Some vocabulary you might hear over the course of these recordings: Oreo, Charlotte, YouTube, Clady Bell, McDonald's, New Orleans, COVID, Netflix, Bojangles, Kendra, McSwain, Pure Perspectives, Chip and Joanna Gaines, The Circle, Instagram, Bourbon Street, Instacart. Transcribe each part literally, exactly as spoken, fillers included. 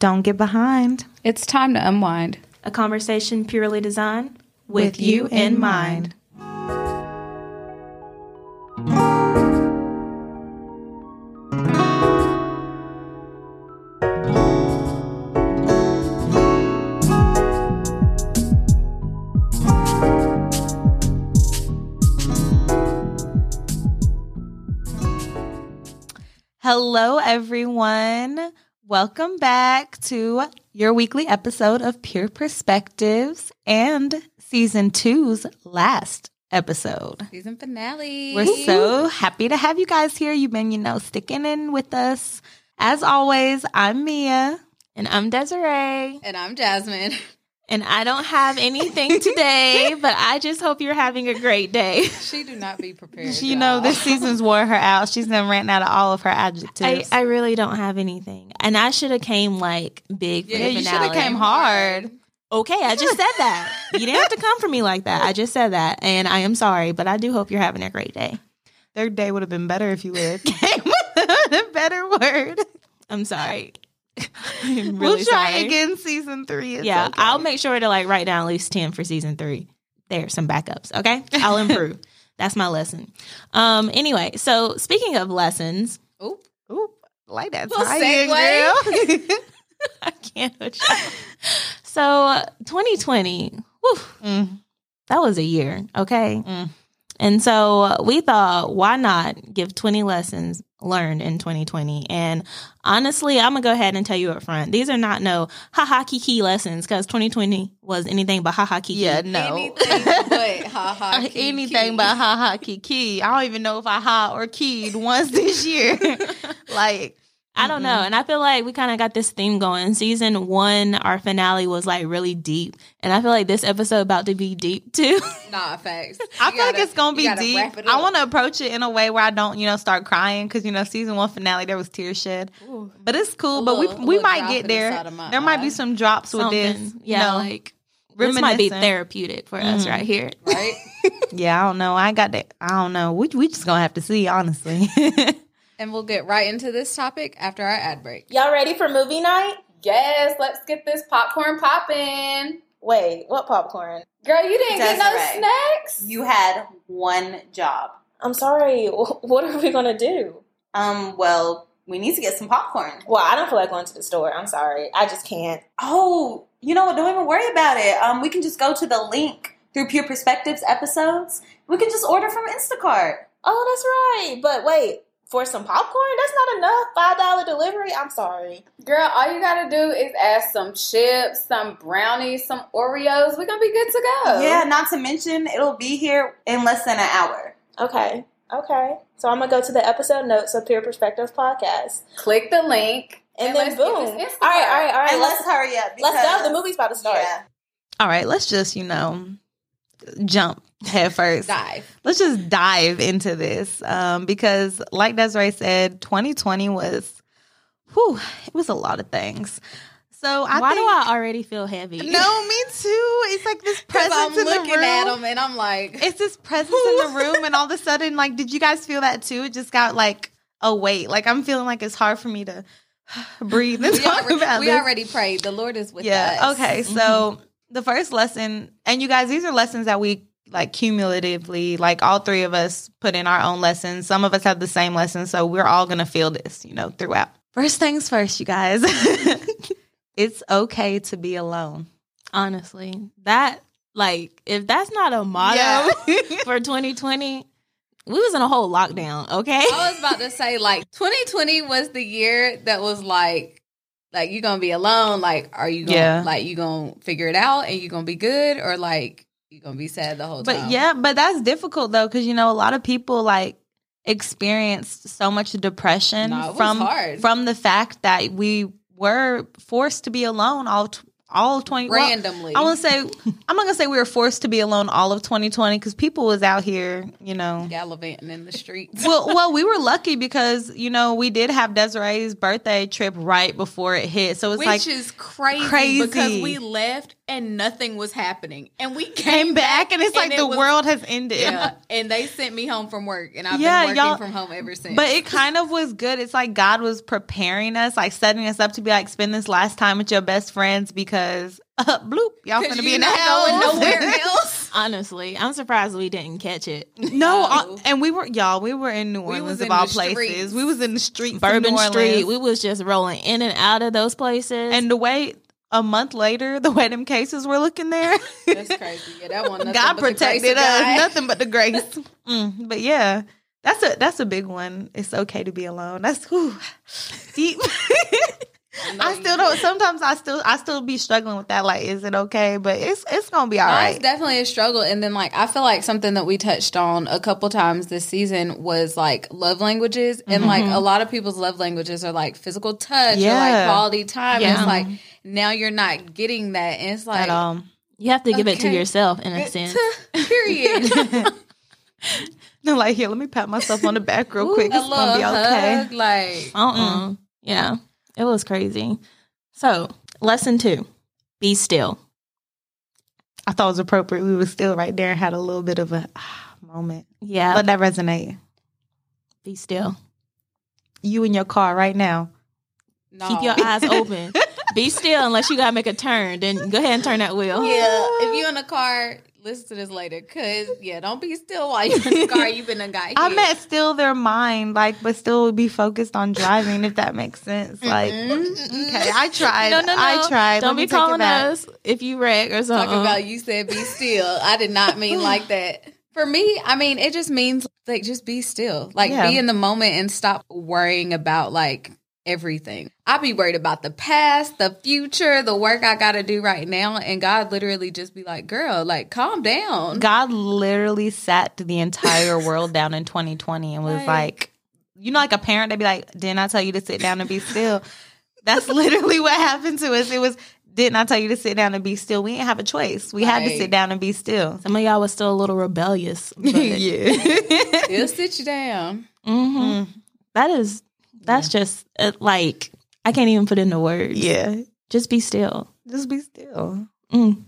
Don't get behind. It's time to unwind. A conversation purely designed with, with you in mind. Hello, everyone. Welcome back to your weekly episode of Pure Perspectives and Season two's last episode. Season finale. We're so happy to have you guys here. You've been, you know, sticking in with us. As always, I'm Mia. And I'm Desiree. And I'm Jasmine. And I don't have anything today, but I just hope you're having a great day. She do not be prepared. She, you know, this season's wore her out. She's done ran out of all of her adjectives. I, I really don't have anything. And I should have came, like, big. Yeah, for the you should have came hard. Okay, I just said that. You didn't have to come for me like that. I just said that. And I am sorry, but I do hope you're having a great day. Their day would have been better if you would have came with a better word. I'm sorry. Really we'll try sorry. again season three. It's yeah, okay. I'll make sure to like write down at least ten for season three. There's some backups. Okay, I'll improve. That's my lesson. Um. Anyway, so speaking of lessons, oop oop, like that we'll say, like. Girl. I can't. So uh, twenty twenty, whew, mm. that was a year. Okay, mm. and so uh, we thought, why not give twenty lessons learned in twenty twenty? And honestly, I'm gonna go ahead and tell you up front, these are not no haha kiki lessons, because twenty twenty was anything but haha kiki. Yeah, no, anything but haha kiki. Anything but haha kiki. I don't even know if I ha or keyed once this year. Like, I don't mm-hmm. know. And I feel like we kind of got this theme going. Season one, our finale was like really deep. And I feel like this episode about to be deep too. Nah, facts. I you feel gotta, like it's going to be deep. I want to approach it in a way where I don't, you know, start crying. Because, you know, season one finale, there was tear shed. Ooh. But it's cool. Little, but we we might get there. The there might be some drops Something. with this. Yeah, you know, like this might be therapeutic for us mm-hmm. right here. Right? Yeah, I don't know. I got that. I don't know. We, we just going to have to see, honestly. And we'll get right into this topic after our ad break. Y'all ready for movie night? Yes, let's get this popcorn poppin'. Wait, what popcorn? Girl, you didn't Desiree, get no snacks? You had one job. I'm sorry, what are we going to do? Um, well, we need to get some popcorn. Well, I don't feel like going to the store. I'm sorry. I just can't. Oh, you know what? Don't even worry about it. Um, we can just go to the link through Pure Perspectives episodes. We can just order from Instacart. Oh, that's right. But wait. For some popcorn? That's not enough. five dollars delivery? I'm sorry. Girl, all you gotta do is add some chips, some brownies, some Oreos. We're gonna be good to go. Yeah, not to mention, it'll be here in less than an hour. Okay. Okay. So I'm gonna go to the episode notes of Pure Perspectives Podcast. Click the link. And, and then boom. All right, all right, all right. And let's, let's hurry up. Let's go. The movie's about to start. Yeah. All right, let's just, you know, jump head first. Dive. Let's just dive into this um, because, like Desiree said, twenty twenty was, whew, it was a lot of things. So I why think, do I already feel heavy? No, me too. It's like this presence I'm in the room. I'm looking at them and I'm like, it's this presence who? in the room, and all of a sudden, like, did you guys feel that too? It just got like a weight. Like I'm feeling like it's hard for me to breathe. And we talk already, about we this. already prayed. The Lord is with yeah. us. Yeah. Okay. So. Mm-hmm. The first lesson, and you guys, these are lessons that we, like, cumulatively, like, all three of us put in our own lessons. Some of us have the same lessons, so we're all going to feel this, you know, throughout. First things first, you guys. It's okay to be alone. Honestly. That, like, if that's not a motto yeah. for twenty twenty... We was in a whole lockdown, okay? I was about to say, like, twenty twenty was the year that was, like, Like, you going to be alone? Like, are you going to yeah. like, you gonna figure it out and you going to be good? Or, like, you going to be sad the whole time? But, yeah, but that's difficult, though, because, you know, a lot of people, like, experienced so much depression nah, from from the fact that we were forced to be alone all t- all of twenty randomly. Well, I want to say, I'm not going to say we were forced to be alone all of twenty twenty because people was out here, you know. Gallivanting in the streets. well, well, we were lucky because, you know, we did have Desiree's birthday trip right before it hit. So it's Which like. Which is crazy, crazy because we left and nothing was happening. And we came back and it's like the world has ended. Yeah. And they sent me home from work and I've been working from home ever since. But it kind of was good. It's like God was preparing us, like setting us up to be like, spend this last time with your best friends because uh, bloop, y'all gonna be in the house. Nowhere else. Honestly, I'm surprised we didn't catch it. No. uh, and we were, y'all, we were in New Orleans of all places. We was in the streets. Bourbon Street. We was just rolling in and out of those places. And the way... A month later, the way them cases were looking there. That's crazy. Yeah, that one. God protected us. Nothing but the grace. Mm, but yeah, that's a that's a big one. It's okay to be alone. That's whew, deep. I still don't. Sometimes I still I still be struggling with that. Like, is it okay? But it's it's gonna be all right. It's definitely a struggle. And then like I feel like something that we touched on a couple times this season was like love languages, and mm-hmm. like a lot of people's love languages are like physical touch, yeah. or like quality time. Yeah. It's like. Now you're not getting that. And it's like... At all. You have to give okay. it to yourself, in a it's sense. A period. No, like, here, let me pat myself on the back real Ooh, quick. It's going to be okay. Hug, like, uh-uh. Mm. Yeah. It was crazy. So, lesson two. Be still. I thought it was appropriate. We were still right there and had a little bit of a ah, moment. Yeah. Let that resonate. Be still. You in your car right now. No. Keep your eyes open. Be still unless you gotta make a turn. Then go ahead and turn that wheel. Yeah, if you in a car, listen to this later. Cause yeah, don't be still while you're in the car. You've been a guy. I meant still their mind, like, but still be focused on driving. If that makes sense, like, mm-mm. Okay, I tried. No, no, no. I tried. Don't Let be calling us if you wreck or something. Talking about you said be still. I did not mean like that. For me, I mean it just means like just be still, like yeah. be in the moment and stop worrying about like. Everything. I be worried about the past, the future, the work I got to do right now. And God literally just be like, girl, like, calm down. God literally sat the entire world down in twenty twenty and was like, like, you know, like a parent, they'd be like, didn't I tell you to sit down and be still? That's literally what happened to us. It was, didn't I tell you to sit down and be still? We didn't have a choice. We right. had to sit down and be still. Some of y'all was still a little rebellious. But yeah. It'll sit you down. Mm-hmm. Mm. That is... That's yeah. just, uh, like, I can't even put into words. Yeah. Just be still. Just be still. Mm.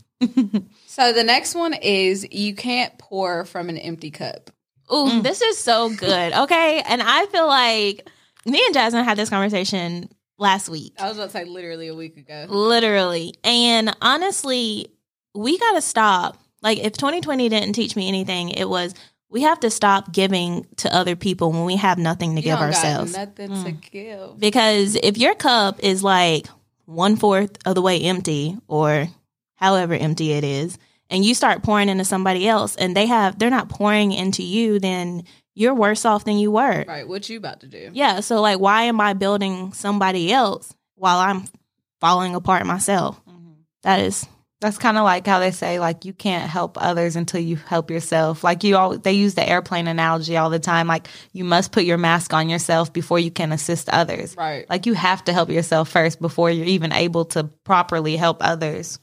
So the next one is you can't pour from an empty cup. Ooh, mm. This is so good, okay? And I feel like me and Jasmine had this conversation last week. I was about to say literally a week ago. Literally. And honestly, we got to stop. Like, if twenty twenty didn't teach me anything, it was... We have to stop giving to other people when we have nothing to you give don't ourselves. Got nothing mm. to give. Because if your cup is like one fourth of the way empty, or however empty it is, and you start pouring into somebody else, and they have they're not pouring into you, then you're worse off than you were. Right? What you about to do? Yeah. So like, why am I building somebody else while I'm falling apart myself? Mm-hmm. That is. That's kind of like how they say, like, you can't help others until you help yourself. Like, you all, they use the airplane analogy all the time. Like, you must put your mask on yourself before you can assist others. Right. Like, you have to help yourself first before you're even able to properly help others.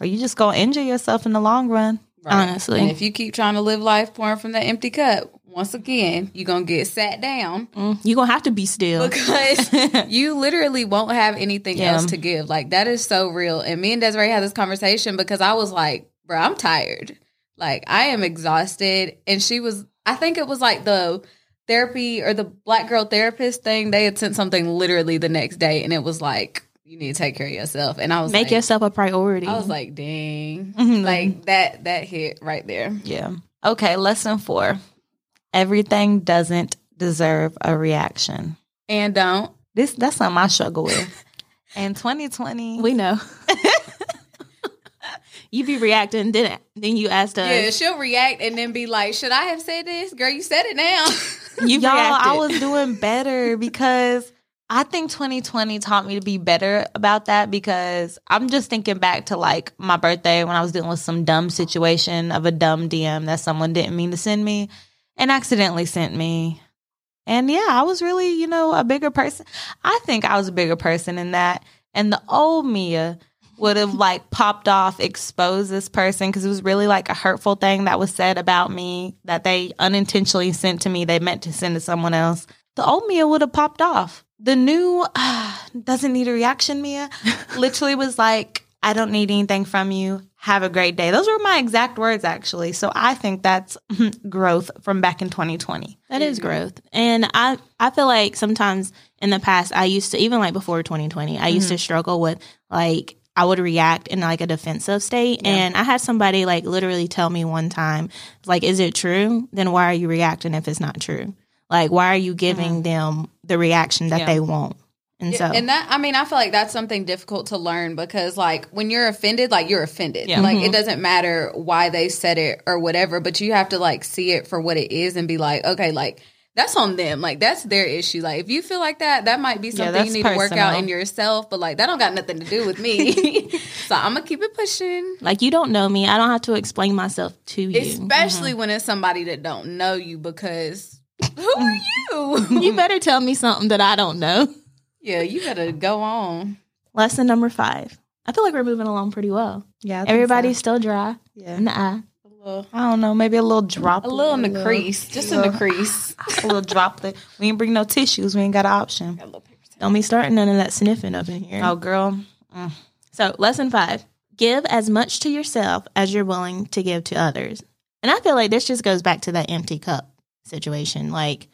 Or you just gonna injure yourself in the long run, right. honestly. And if you keep trying to live life pouring from that empty cup, once again, you're going to get sat down. Mm, you're going to have to be still. Because you literally won't have anything yeah. else to give. Like, that is so real. And me and Desiree had this conversation because I was like, bro, I'm tired. Like, I am exhausted. And she was, I think it was like the therapy or the black girl therapist thing. They had sent something literally the next day. And it was like, you need to take care of yourself. And I was Make like. Make yourself a priority. I was like, dang. Mm-hmm. Like, that, that hit right there. Yeah. Okay, lesson four. Everything doesn't deserve a reaction. And don't. This That's something I struggle with. And twenty twenty. We know. You be reacting, then, then you asked us. Yeah, she'll react and then be like, should I have said this? Girl, you said it now. You've Y'all, reacted. I was doing better because I think twenty twenty taught me to be better about that, because I'm just thinking back to, like, my birthday when I was dealing with some dumb situation of a dumb D M that someone didn't mean to send me. And accidentally sent me. And yeah, I was really, you know, a bigger person. I think I was a bigger person in that. And the old Mia would have like popped off, exposed this person, because it was really like a hurtful thing that was said about me that they unintentionally sent to me. They meant to send to someone else. The old Mia would have popped off. The new uh, doesn't need a reaction Mia literally was like, I don't need anything from you. Have a great day. Those were my exact words, actually. So I think that's growth from back in twenty twenty. That is growth. And I, I feel like sometimes in the past, I used to, even like before twenty twenty, I used mm-hmm. to struggle with like, I would react in like a defensive state. Yeah. And I had somebody like literally tell me one time, like, is it true? Then why are you reacting if it's not true? Like, why are you giving mm-hmm. them the reaction that yeah. they want? And so, and that, I mean, I feel like that's something difficult to learn because, like, when you're offended, like, you're offended. Yeah. Like, mm-hmm. it doesn't matter why they said it or whatever, but you have to, like, see it for what it is and be like, okay, like, that's on them. Like, that's their issue. Like, if you feel like that, that might be something yeah, you need personal. to work out in yourself, but, like, that don't got nothing to do with me. So I'm going to keep it pushing. Like, you don't know me. I don't have to explain myself to you. Especially mm-hmm. when it's somebody that don't know you, because who are you? You better tell me something that I don't know. Yeah, you gotta go on. Lesson number five. I feel like we're moving along pretty well. Yeah, everybody's so. still dry. Yeah, in the eye. A little, I don't know, maybe a little droplet, a little in the little, crease, just little, in the crease, a little droplet. We ain't bring no tissues. We ain't got an option. Got a don't be starting none of that sniffing up in here. Oh, girl. Mm. So, lesson five: give as much to yourself as you're willing to give to others. And I feel like this just goes back to that empty cup situation. Like,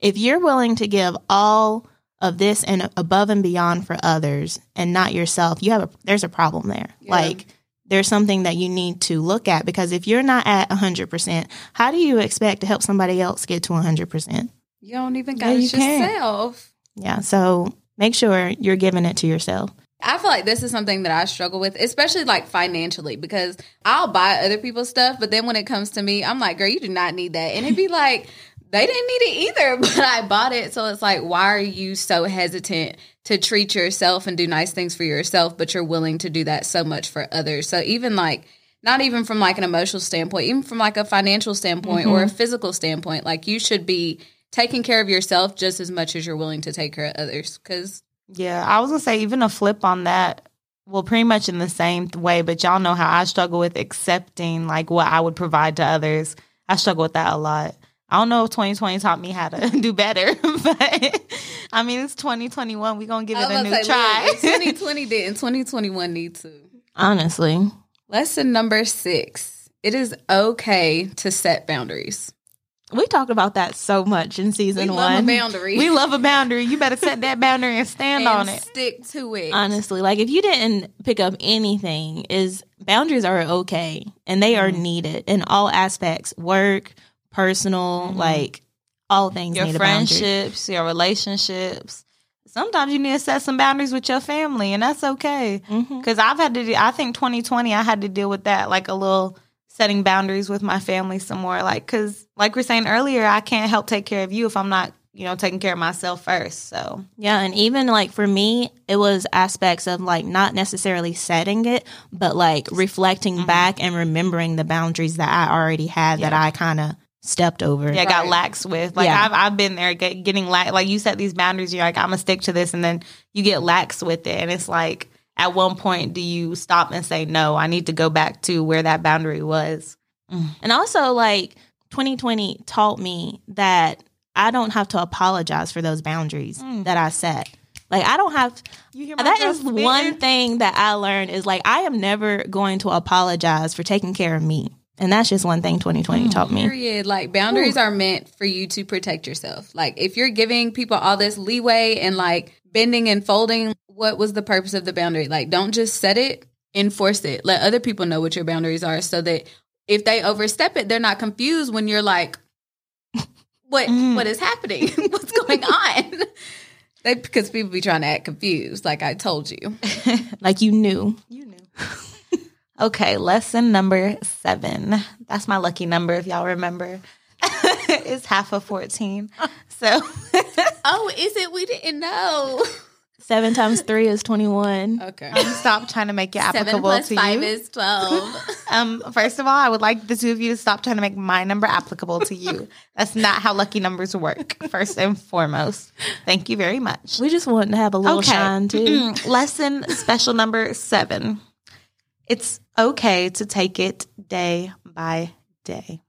if you're willing to give all of this and above and beyond for others and not yourself, you have a, there's a problem there. Yeah. Like, there's something that you need to look at, because if you're not at one hundred percent, how do you expect to help somebody else get to one hundred percent? You don't even got yeah, it you yourself. Can. Yeah, so make sure you're giving it to yourself. I feel like this is something that I struggle with, especially like financially, because I'll buy other people's stuff, but then when it comes to me, I'm like, girl, you do not need that. And it'd be like, they didn't need it either, but I bought it. So it's like, why are you so hesitant to treat yourself and do nice things for yourself, but you're willing to do that so much for others? So even like, not even from like an emotional standpoint, even from like a financial standpoint mm-hmm. or a physical standpoint, like you should be taking care of yourself just as much as you're willing to take care of others. Cause yeah, I was gonna say even a flip on that. Well, pretty much in the same way, but y'all know how I struggle with accepting like what I would provide to others. I struggle with that a lot. I don't know if twenty twenty taught me how to do better, but I mean, it's twenty twenty-one. We're going to give it a new say, try. Look, twenty twenty did, and twenty twenty-one need to. Honestly. Lesson number six. It is okay to set boundaries. We talked about that so much in season we one. We love a boundary. We love a boundary. You better set that boundary and stand and on it. Stick to it. Honestly, like if you didn't pick up anything, is boundaries are okay, and they are mm. needed in all aspects, work, personal, mm-hmm. like all things. Your need friendships, your relationships. Sometimes you need to set some boundaries with your family, and that's okay. Mm-hmm. Cause I've had to, de- I think twenty twenty, I had to deal with that, like a little setting boundaries with my family some more. Like, cause like we're saying earlier, I can't help take care of you if I'm not, you know, taking care of myself first. So yeah. And even like for me, it was aspects of like not necessarily setting it, but like reflecting mm-hmm. back and remembering the boundaries that I already had yeah. that I kind of stepped over. Yeah, right. Got lax with. Like, yeah. I've I've been there get, getting lax. Like, you set these boundaries, you're like, I'm going to stick to this, and then you get lax with it. And it's like, at one point, do you stop and say, no, I need to go back to where that boundary was? Mm. And also, like, twenty twenty taught me that I don't have to apologize for those boundaries mm. that I set. Like, I don't have, you hear my that is spin? One thing that I learned is, like, I am never going to apologize for taking care of me. And that's just one thing twenty twenty mm, taught me. Period. Like, boundaries Ooh. Are meant for you to protect yourself. Like, if you're giving people all this leeway and, like, bending and folding, what was the purpose of the boundary? Like, don't just set it, enforce it. Let other people know what your boundaries are so that if they overstep it, they're not confused when you're like, what, mm. what is happening? What's going on? They, because people be trying to act confused, like I told you. Like, you knew. You knew. Okay, lesson number seven. That's my lucky number, if y'all remember. It's half of fourteen. So, oh, is it? We didn't know. Seven times three is twenty-one. Okay. Um, stop trying to make it applicable to you. Seven plus five is twelve. Um, first of all, I would like the two of you to stop trying to make my number applicable to you. That's not how lucky numbers work, first and foremost. Thank you very much. We just wanted to have a little okay. shine, too. Lesson special number seven. It's okay to take it day by day.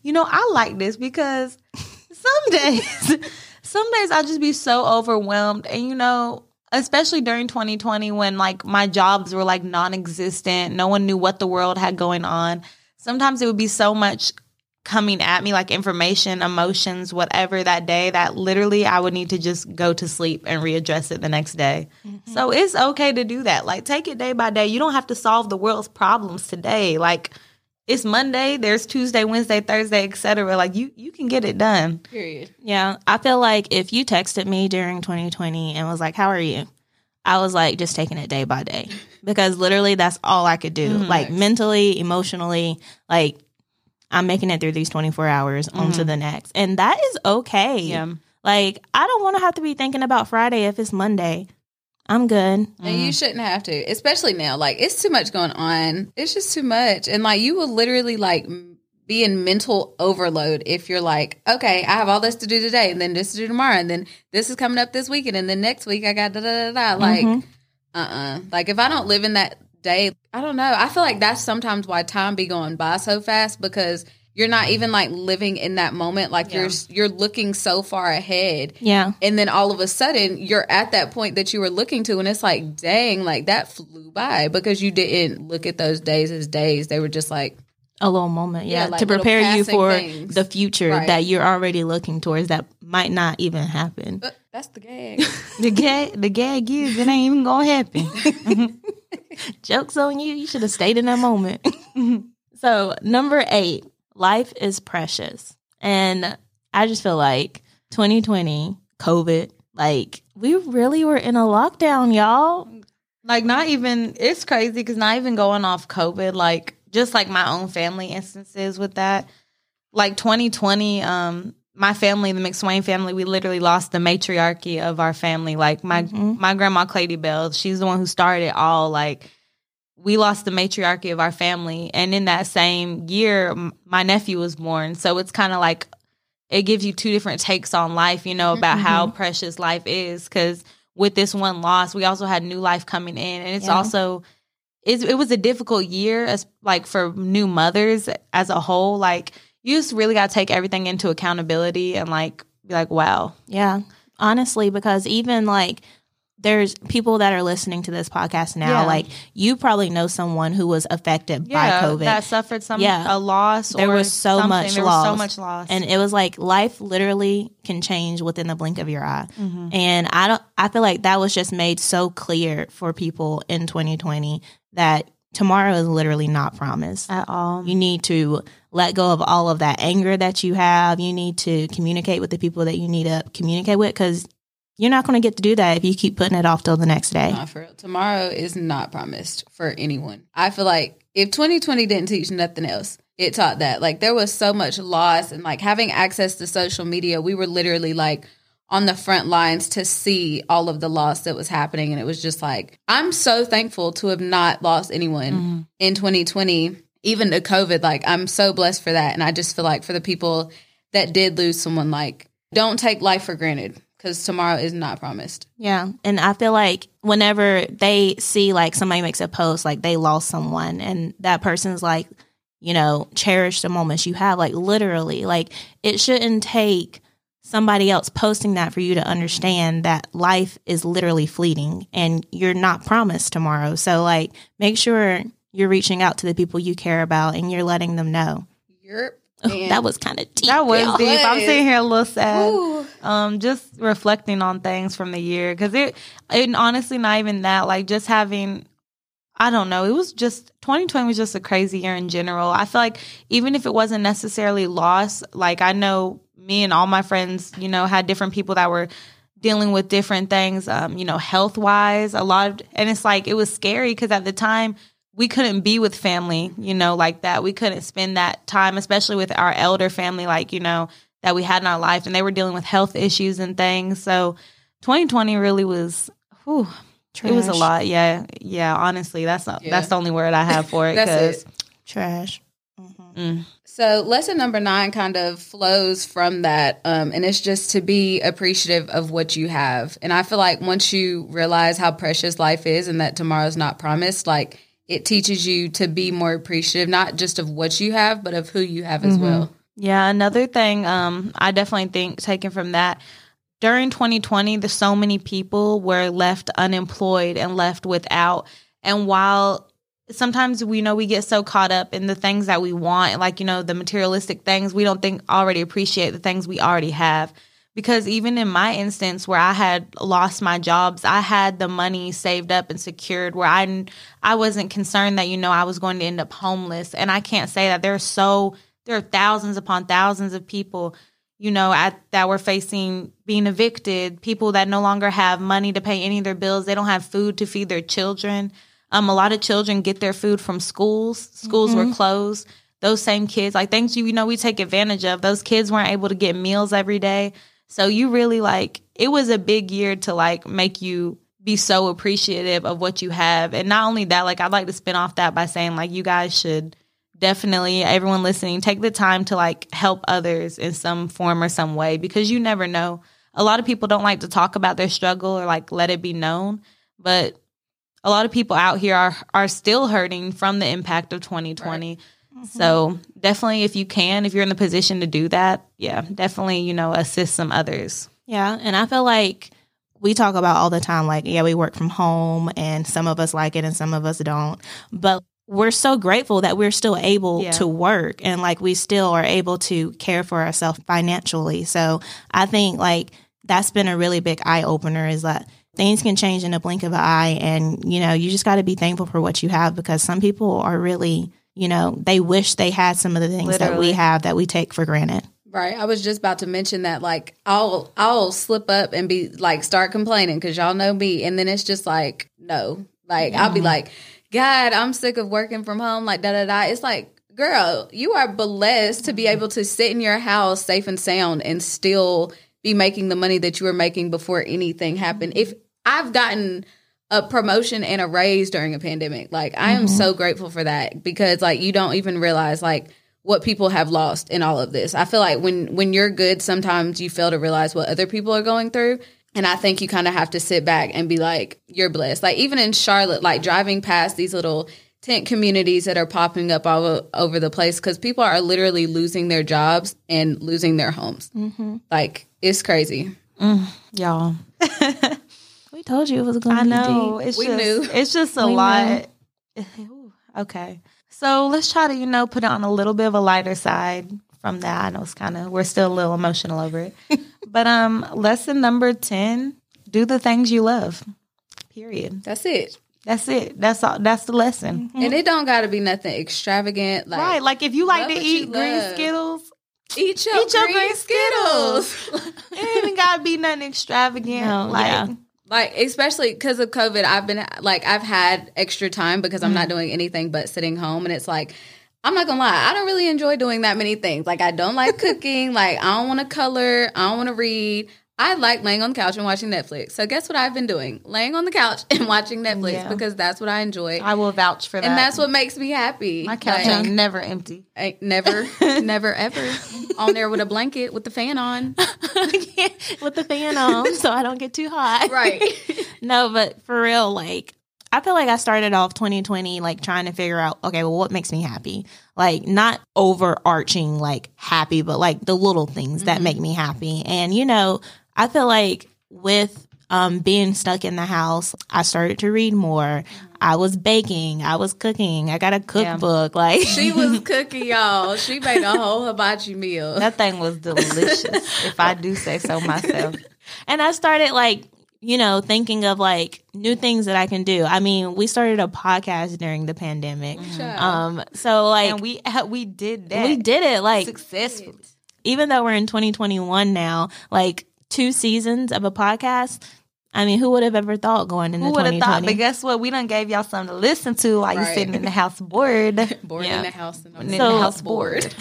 You know, I like this because some days, some days I just be so overwhelmed. And, you know, especially during twenty twenty when like my jobs were like non-existent. No one knew what the world had going on. Sometimes it would be so much coming at me, like information, emotions, whatever that day, that literally I would need to just go to sleep and readdress it the next day. Mm-hmm. So it's okay to do that. Like take it day by day. You don't have to solve the world's problems today. Like it's Monday, there's Tuesday, Wednesday, Thursday, et cetera. Like you, you can get it done. Period. Yeah. I feel like if you texted me during twenty twenty and was like, how are you? I was like, just taking it day by day because literally that's all I could do. Mm-hmm. Like mentally, emotionally, like, I'm making it through these twenty-four hours mm-hmm. onto the next. And that is okay. Yeah. Like, I don't want to have to be thinking about Friday if it's Monday. I'm good. And mm. you shouldn't have to, especially now. Like, it's too much going on. It's just too much. And, like, you will literally, like, be in mental overload if you're like, okay, I have all this to do today and then this to do tomorrow and then this is coming up this weekend and then next week I got da-da-da-da. Like, mm-hmm. uh-uh. Like, if I don't live in that day, I don't know. I feel like that's sometimes why time be going by so fast because you're not even like living in that moment. Like yeah. you're you're looking so far ahead. Yeah. And then all of a sudden you're at that point that you were looking to and it's like, dang, like that flew by because you didn't look at those days as days. They were just like a little moment. Yeah. yeah like to prepare you for things. The future right. that you're already looking towards that might not even happen. But that's the gag. the gag. The gag is it ain't even going to happen. Mm-hmm. Joke's on you. You should have stayed in that moment. So number eight, life is precious. And I just feel like twenty twenty, COVID, like we really were in a lockdown, y'all. Like not even, it's crazy because not even going off COVID, like just like my own family instances with that. Like twenty twenty, um, my family, the McSwain family, we literally lost the matriarchy of our family. Like my mm-hmm. my grandma, Clady Bell, she's the one who started it all. Like we lost the matriarchy of our family. And in that same year, m- my nephew was born. So it's kind of like it gives you two different takes on life, you know, about mm-hmm. how precious life is. Because with this one loss, we also had new life coming in. And it's yeah. also it's, it was a difficult year as like for new mothers as a whole. Like you just really got to take everything into accountability and, like, be like, wow. Yeah. Honestly, because even, like, there's people that are listening to this podcast now. Yeah. Like, you probably know someone who was affected yeah, by COVID. That suffered some yeah. a loss there or was so something. Much there loss. was so much loss. And it was like life literally can change within the blink of your eye. Mm-hmm. And I don't. I feel like that was just made so clear for people in twenty twenty that tomorrow is literally not promised at all. You need to let go of all of that anger that you have. You need to communicate with the people that you need to communicate with because you're not going to get to do that if you keep putting it off till the next day. Nah, for real. Tomorrow is not promised for anyone. I feel like if twenty twenty didn't teach nothing else, it taught that. Like there was so much loss and like having access to social media, we were literally like on the front lines to see all of the loss that was happening. And it was just like, I'm so thankful to have not lost anyone mm-hmm. in twenty twenty, even to COVID. Like, I'm so blessed for that. And I just feel like for the people that did lose someone, like, don't take life for granted because tomorrow is not promised. Yeah. And I feel like whenever they see, like, somebody makes a post, like, they lost someone and that person's like, you know, cherish the moments you have. Like, literally, like, it shouldn't take somebody else posting that for you to understand that life is literally fleeting and you're not promised tomorrow. So like make sure you're reaching out to the people you care about and you're letting them know. Yep. Oh, that was kind of deep. That was y'all. deep. I'm sitting here a little sad. Ooh. Um, just reflecting on things from the year. Cause it, and honestly, not even that, like just having, I don't know. It was just twenty twenty was just a crazy year in general. I feel like even if it wasn't necessarily loss, like I know, me and all my friends, you know, had different people that were dealing with different things, um, you know, health wise, a lot of, and it's like, it was scary because at the time we couldn't be with family, you know, like that. We couldn't spend that time, especially with our elder family, like, you know, that we had in our life and they were dealing with health issues and things. So twenty twenty really was, whew, it was a lot. Yeah. Yeah. Honestly, that's not, yeah. that's the only word I have for it. That's it. Trash. Mm-hmm. Mm. So lesson number nine kind of flows from that. Um, and it's just to be appreciative of what you have. And I feel like once you realize how precious life is and that tomorrow's not promised, like it teaches you to be more appreciative, not just of what you have, but of who you have as mm-hmm. well. Yeah. Another thing um, I definitely think taken from that, during twenty twenty, the so many people were left unemployed and left without. And while sometimes we know we get so caught up in the things that we want, like, you know, the materialistic things, we don't think already appreciate the things we already have. Because even in my instance where I had lost my jobs, I had the money saved up and secured where I, I wasn't concerned that, you know, I was going to end up homeless. And I can't say that there are so there are thousands upon thousands of people, you know, at, that were facing being evicted, people that no longer have money to pay any of their bills. They don't have food to feed their children. Um, a lot of children get their food from schools. Schools mm-hmm. were closed. Those same kids, like things, you know, we take advantage of. Those kids weren't able to get meals every day. So you really, like, it was a big year to, like, make you be so appreciative of what you have. And not only that, like, I'd like to spin off that by saying, like, you guys should definitely, everyone listening, take the time to, like, help others in some form or some way, because you never know. A lot of people don't like to talk about their struggle or, like, let it be known. But a lot of people out here are, are still hurting from the impact of twenty twenty. Right. Mm-hmm. So definitely, if you can, if you're in the position to do that, yeah, definitely, you know, assist some others. Yeah. And I feel like we talk about all the time, like, yeah, we work from home and some of us like it and some of us don't. But we're so grateful that we're still able yeah. to work, and like we still are able to care for ourselves financially. So I think like that's been a really big eye opener, is that things can change in a blink of an eye. And, you know, you just got to be thankful for what you have, because some people are really, you know, they wish they had some of the things Literally. that we have that we take for granted. Right. I was just about to mention that, like, I'll I'll slip up and be like, start complaining, because y'all know me. And then it's just like, no, like, yeah. I'll be like, God, I'm sick of working from home. Like, da, da, da. It's like, girl, you are blessed to be able to sit in your house safe and sound and still be making the money that you were making before anything happened. If I've gotten a promotion and a raise during a pandemic. Like, I am mm-hmm. so grateful for that, because like you don't even realize like what people have lost in all of this. I feel like when, when you're good, sometimes you fail to realize what other people are going through. And I think you kind of have to sit back and be like, you're blessed. Like even in Charlotte, like driving past these little tent communities that are popping up all over the place, because people are literally losing their jobs and losing their homes. Mm-hmm. Like it's crazy. Mm, y'all. We told you it was going to be deep. I know. It's we just, knew. It's just a we lot. Okay. So let's try to, you know, put it on a little bit of a lighter side from that. I know it's kind of, we're still a little emotional over it. But um, lesson number ten, do the things you love. Period. That's it. That's it. That's all. That's the lesson. Mm-hmm. And it don't got to be nothing extravagant. Like, right. Like if you like to eat green love. Skittles. Eat your, eat your green, green Skittles. Skittles. It ain't got to be nothing extravagant. No, like. Yeah. Like, especially because of COVID, I've been, like, I've had extra time because I'm mm-hmm. not doing anything but sitting home. And it's like, I'm not going to lie, I don't really enjoy doing that many things. Like, I don't like cooking. Like, I don't want to color. I don't want to read. I like laying on the couch and watching Netflix. So guess what I've been doing? Laying on the couch and watching Netflix yeah. because that's what I enjoy. I will vouch for that. And that's what makes me happy. My couch like, ain't never empty. Ain't never, never, ever. On there with a blanket with the fan on. With the fan on so I don't get too hot. Right. No, but for real, like, I feel like I started off twenty twenty, like, trying to figure out, okay, well, what makes me happy? Like, not overarching, like, happy, but, like, the little things mm-hmm. that make me happy. And, you know, I feel like with um, being stuck in the house, I started to read more. I was baking. I was cooking. I got a cookbook. Yeah. Like she was cooking, y'all. She made a whole hibachi meal. That thing was delicious, if I do say so myself. And I started, like, you know, thinking of, like, new things that I can do. I mean, we started a podcast during the pandemic. Sure. Um, so, like. And we, we did that. We did it, like. Successfully. Even though we're in twenty twenty-one now, like. Two seasons of a podcast. I mean, who would have ever thought going into twenty twenty? Who would have thought? But guess what? We done gave y'all something to listen to while right. you're sitting in the house bored. Bored yeah. in the house. And so, in the house bored.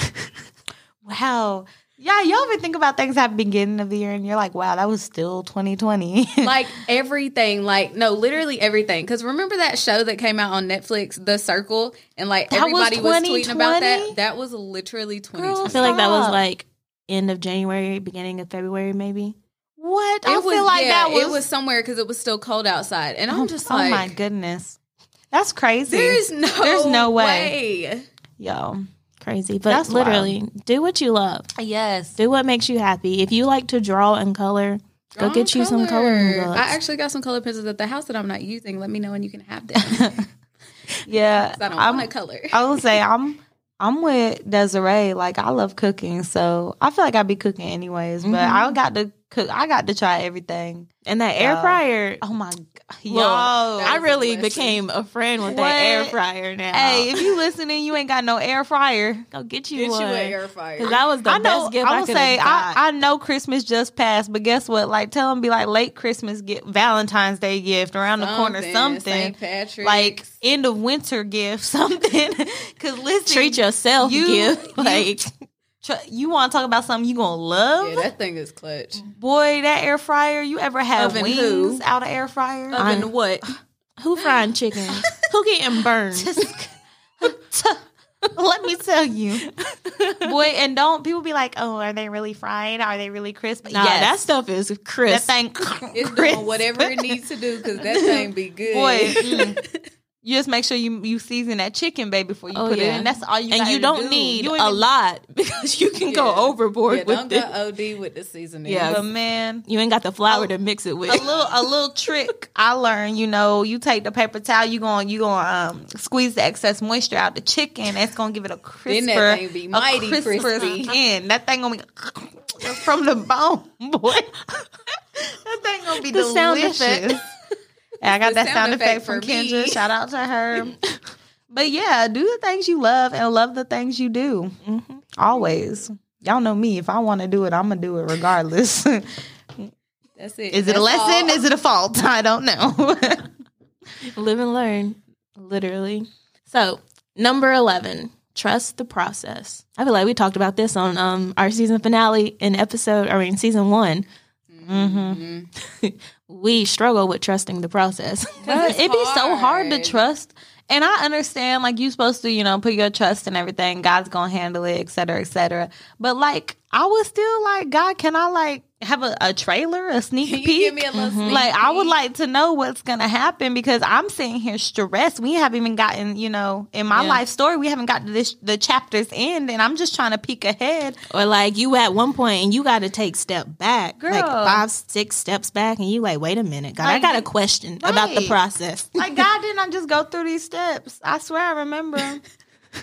Wow. Yeah, y'all been thinking about things at the beginning of the year and you're like, wow, that was still twenty twenty. Like everything. Like, no, literally everything. Because remember that show that came out on Netflix, The Circle? And like that everybody was, was tweeting about that? That was literally twenty twenty. Girl, I feel like that was like end of January, beginning of February maybe. What? It I was, feel like yeah, that was... It was somewhere because it was still cold outside. And I'm just oh, like... Oh, my goodness. That's crazy. There's no There's no way. way. Yo, crazy. But that's literally, wild. Do what you love. Yes. Do what makes you happy. If you like to draw and color, Go get color. you some coloring books. I actually got some color pencils at the house that I'm not using. Let me know and you can have them. Yeah. I don't I'm, want to color. I would say I'm I'm with Desiree. Like, I love cooking, so I feel like I'd be cooking anyways. Mm-hmm. But I got to cook. I got to try everything. And that air uh, fryer. Oh, my God. Yo, Yo I really a became a friend with what? that air fryer now. Hey, if you listening, you ain't got no air fryer, go get you get one. Get you an air fryer. Because that was the I best know, gift I could have I would say, I, I know Christmas just passed, but guess what? Like, tell them be like late Christmas, gift, Valentine's Day gift, around something, the corner, something. Saint Patrick's. Like, end of winter gift, something. Because listen. Treat yourself you, gift. You, like. You want to talk about something you going to love? Yeah, that thing is clutch. Boy, that air fryer. You ever have wings who? out of air fryer? Oven what? Who frying chicken? Who getting burned? Just, let me tell you. Boy, and don't people be like, oh, are they really fried? Are they really crisp? Nah, yes. That stuff is crisp. That thing is doing whatever it needs to do because that thing be good. Boy, mm. You just make sure you, you season that chicken, baby, before you oh, put yeah. it in. That's all you And you don't do. need you a even... lot because you can yeah. go overboard yeah, with it. Don't go O D with the seasoning. Yeah, but man. You ain't got the flour a, to mix it with. A little a little trick I learned, you know, you take the paper towel, you're going you gonna, um, squeeze the excess moisture out the chicken. That's going to give it a crisper, then that thing be mighty crisper crispy. skin. That thing going to be from the bone, boy. That thing going to be the delicious. Sound effect. I got that sound, sound effect, effect from Kendra. Me. Shout out to her. But yeah, do the things you love and love the things you do. Mm-hmm. Always. Y'all know me. If I want to do it, I'm going to do it regardless. That's it. Is That's it a lesson? All. Is it a fault? I don't know. Live and learn, literally. So, number eleven, trust the process. I feel like we talked about this on um, our season finale in episode, or in season one. Mm-hmm. Mm-hmm. We struggle with trusting the process. It'd be hard. so hard to trust. And I understand, like, you're supposed to, you know, put your trust in everything. God's going to handle it, et cetera, et cetera. But, like, I was still like, God, can I, like, have a, a trailer, a sneak peek? You give me a little mm-hmm. sneak Like, peek. I would like to know what's going to happen because I'm sitting here stressed. We haven't even gotten, you know, in my yeah. life story, we haven't gotten to this, the chapter's end, and I'm just trying to peek ahead. Or, like, you at one point, and you got to take step back. Girl. Like, five, six steps back, and you like, wait a minute, God, like, I got a question right. about the process. Like, God, didn't I just go through these steps? I swear I remember them.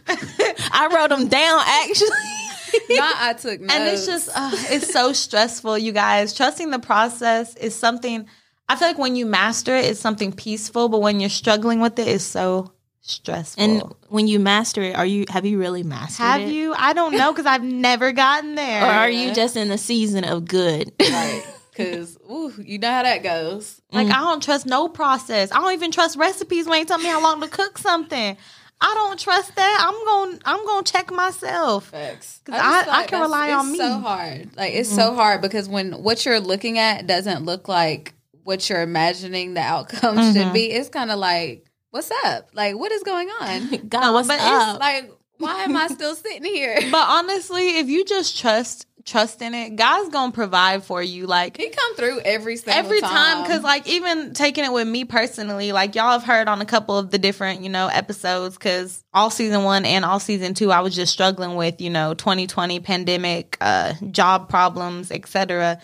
I wrote them down, actually. Not I took notes. And it's just, uh, it's so stressful, you guys. Trusting the process is something, I feel like when you master it, it's something peaceful. But when you're struggling with it, it's so stressful. And when you master it, are you have you really mastered have it? Have you? I don't know because I've never gotten there. Or are you just in the season of good? Right. Because, ooh, you know how that goes. Like, mm. I don't trust no process. I don't even trust recipes when they tell me how long to cook something. I don't trust that. I'm going I'm going to check myself. Because I, I, I can rely on me. It's so hard. Like, it's mm-hmm. so hard because when what you're looking at doesn't look like what you're imagining the outcome mm-hmm. should be, it's kind of like, what's up? Like, what is going on? God, what's but up? It's like, why am I still sitting here? But honestly, if you just trust trust in it, God's gonna provide for you. Like, he come through every single every time, because like, even taking it with me personally, like, y'all have heard on a couple of the different, you know, episodes, because all season one and all season two I was just struggling with, you know, twenty twenty pandemic, uh job problems, etc.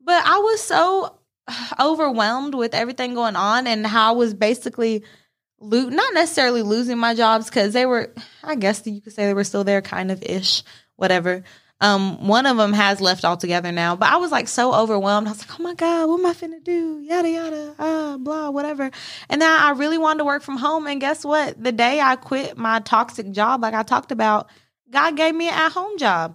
But I was so overwhelmed with everything going on and how I was basically lo- not necessarily losing my jobs, because they were, I guess you could say they were still there, kind of ish, whatever. Um, one of them has left altogether now, but I was like so overwhelmed. I was like, oh my God, what am I finna do? Yada, yada, ah, blah, whatever. And then I really wanted to work from home. And guess what? The day I quit my toxic job, like I talked about, God gave me an at-home job.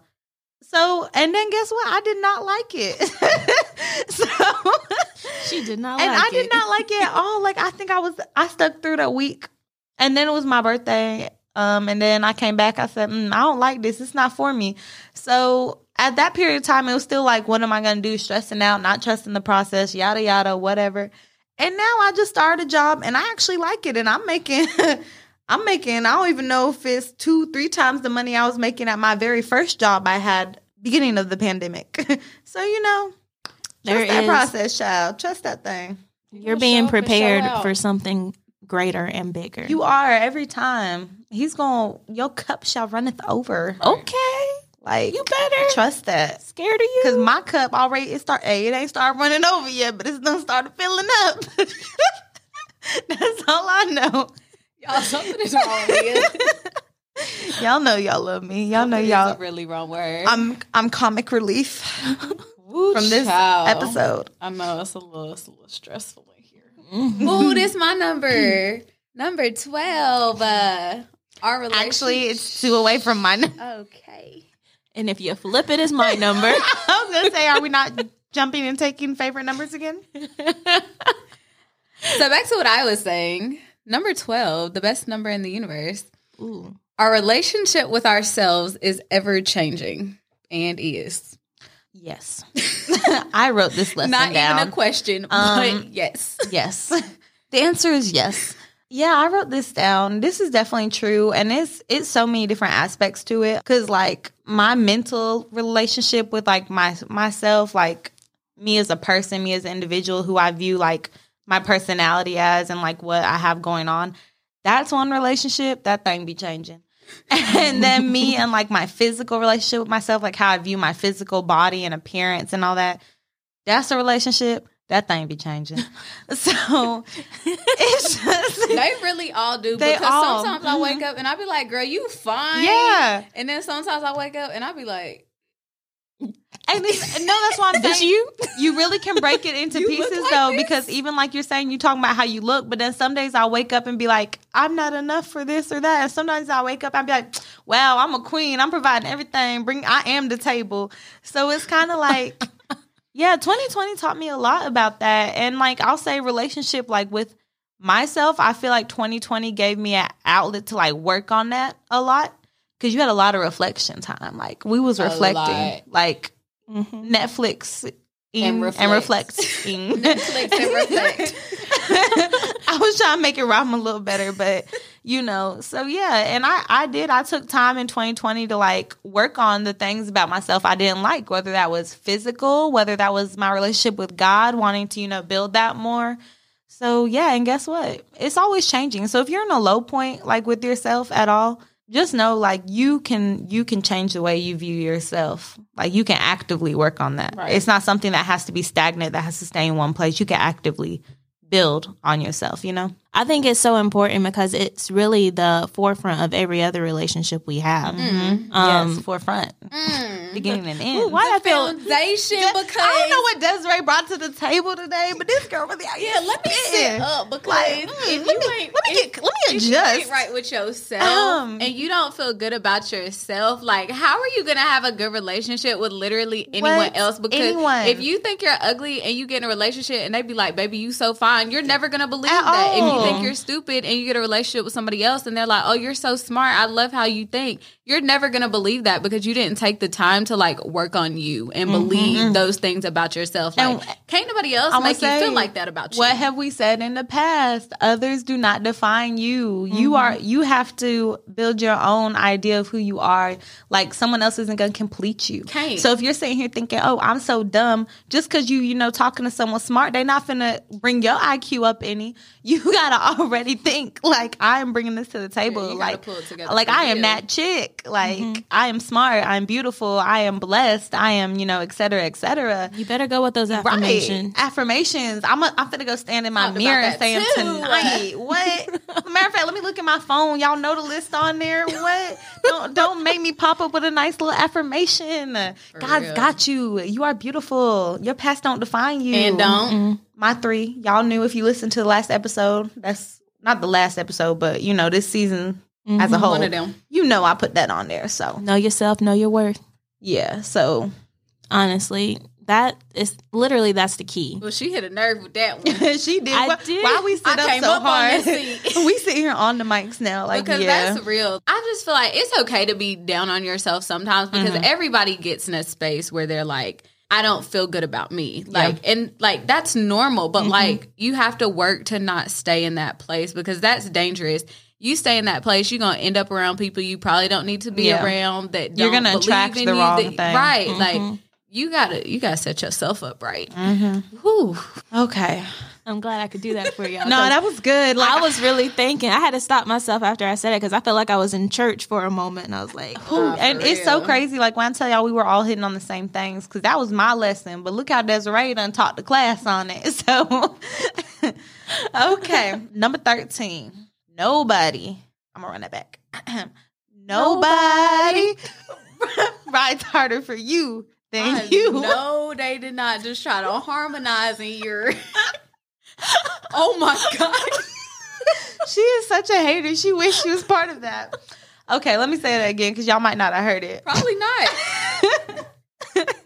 So, and then guess what? I did not like it. so She did not like it. And I did it. not like it at all. Like, I think I was, I stuck through the week, and then it was my birthday. Um, and then I came back, I said, mm, I don't like this. It's not for me. So at that period of time, it was still like, what am I going to do? Stressing out, not trusting the process, yada, yada, whatever. And now I just started a job and I actually like it. And I'm making, I'm making, I don't even know if it's two, three times the money I was making at my very first job I had beginning of the pandemic. So, you know, there trust that is. process, child. Trust that thing. You're being prepared for something greater and bigger. You are every time. He's going, your cup shall runneth over. Okay. Like, you better trust that. Scared of you? Because my cup already it start. Hey, it ain't start running over yet, but it's done started filling up. That's all I know. Y'all, something is wrong with y'all know y'all love me. Y'all know y'all. That's a really wrong word. I'm I'm comic relief Ooh, from this child. Episode. I know it's a little it's a little stressful in here. Ooh, this my number number twelve. Uh, our relationship. Actually, it's two away from mine. Okay. And if you flip it, it's my number. I was going to say, are we not jumping and taking favorite numbers again? So back to what I was saying. Number twelve, the best number in the universe. Ooh. Our relationship with ourselves is ever changing and is. Yes. I wrote this lesson not down. Not even a question, um, but yes. Yes. The answer is yes. Yeah, I wrote this down. This is definitely true. And it's it's so many different aspects to it. Because, like, my mental relationship with, like, my myself, like, me as a person, me as an individual, who I view, like, my personality as and, like, what I have going on. That's one relationship. That thing be changing. And then me and, like, my physical relationship with myself, like, how I view my physical body and appearance and all that. That's a relationship. That thing be changing. So it's just, they really all do. Because all, sometimes mm-hmm. I wake up and I be like, girl, you fine. Yeah. And then sometimes I wake up and I be like. And this, no, that's why I'm saying. you? you really can break it into pieces, like though, this? Because even like you're saying, you talking about how you look. But then some days I wake up and be like, I'm not enough for this or that. And sometimes I wake up and be like, wow, I'm a queen. I'm providing everything. Bring, I am the table. So it's kind of like. Yeah, twenty twenty taught me a lot about that. And, like, I'll say relationship, like, with myself, I feel like twenty twenty gave me an outlet to, like, work on that a lot. Because you had a lot of reflection time. Like, we was reflecting. Like, mm-hmm. Netflix and reflect. And reflecting. Netflix and reflect. I was trying to make it rhyme a little better, but, you know. So, yeah. And I, I did. I took time in twenty twenty to, like, work on the things about myself I didn't like, whether that was physical, whether that was my relationship with God, wanting to, you know, build that more. So, yeah. And guess what? It's always changing. So if you're in a low point, like, with yourself at all, just know, like, you can you can change the way you view yourself. Like, you can actively work on that. Right. It's not something that has to be stagnant, that has to stay in one place. You can actively build on yourself, you know? I think it's so important because it's really the forefront of every other relationship we have. Mm-hmm. Um, yes, forefront. Mm. Beginning and end. Ooh, why the I foundation feel, because... I don't know what Desiree brought to the table today, but this girl really... Yeah, let me sit up because... Like, if let, you me, ain't, let, me get, if, let me adjust. If you ain't right with yourself um, and you don't feel good about yourself, like, how are you going to have a good relationship with literally anyone what? else? Because anyone. If you think you're ugly and you get in a relationship and they be like, baby, you so fine, you're never going to believe At that. All. If you think you're stupid and you get a relationship with somebody else and they're like, oh, you're so smart, I love how you think, you're never gonna believe that because you didn't take the time to, like, work on you and mm-hmm, believe mm-hmm. those things about yourself. Like, and can't nobody else I'm make say, you feel like that about you. What have we said in the past? Others do not define you. Mm-hmm. You are you have to build your own idea of who you are. Like, someone else isn't gonna complete you. Can't. So if you're sitting here thinking, oh, I'm so dumb, just cause you, you know, talking to someone smart, they not finna bring your I Q up any. You got I already think, like, I am bringing this to the table. Yeah, like, like I am that chick. Like, mm-hmm. I am smart. I'm beautiful. I am blessed. I am, you know, et cetera, et cetera. You better go with those affirmations. Right. Affirmations. I'm a, I'm finna go stand in my Talk mirror and say them tonight. What? Matter of fact, let me look at my phone. Y'all know the list on there. What? don't don't make me pop up with a nice little affirmation. For God's real. Got you. You are beautiful. Your past don't define you. And don't. Mm-hmm. My three, y'all knew if you listened to the last episode, that's not the last episode, but, you know, this season mm-hmm. as a whole, one of them. You know, I put that on there. So know yourself, know your worth. Yeah. So honestly, that is literally that's the key. Well, she hit a nerve with that one. She did. I why, did. Why we sit I up came so up hard? On this seat. We sit here on the mics now, like because yeah. that's real. I just feel like it's okay to be down on yourself sometimes because mm-hmm. everybody gets in a space where they're like, I don't feel good about me. Like, yeah. and like, that's normal, but mm-hmm. like, you have to work to not stay in that place because that's dangerous. You stay in that place, you're going to end up around people you probably don't need to be yeah. around that don't you're gonna believe attract in the you. Wrong that, thing. Right. Mm-hmm. Like, you gotta, you gotta set yourself up right. Mm-hmm. Whew. Okay. I'm glad I could do that for y'all. No, that was good. Like, I was really thinking. I had to stop myself after I said it because I felt like I was in church for a moment. And I was like, who? Oh, and real. It's so crazy. Like, when I tell y'all we were all hitting on the same things, because that was my lesson. But look how Desiree done taught the class on it. So, okay. Number thirteen. Nobody. I'm going to run that back. Nobody, Nobody. rides harder for you than I you. No, they did not. Just try to harmonize in your... Oh my God. She is such a hater. She wished she was part of that. Okay, let me say that again because y'all might not have heard it. Probably not.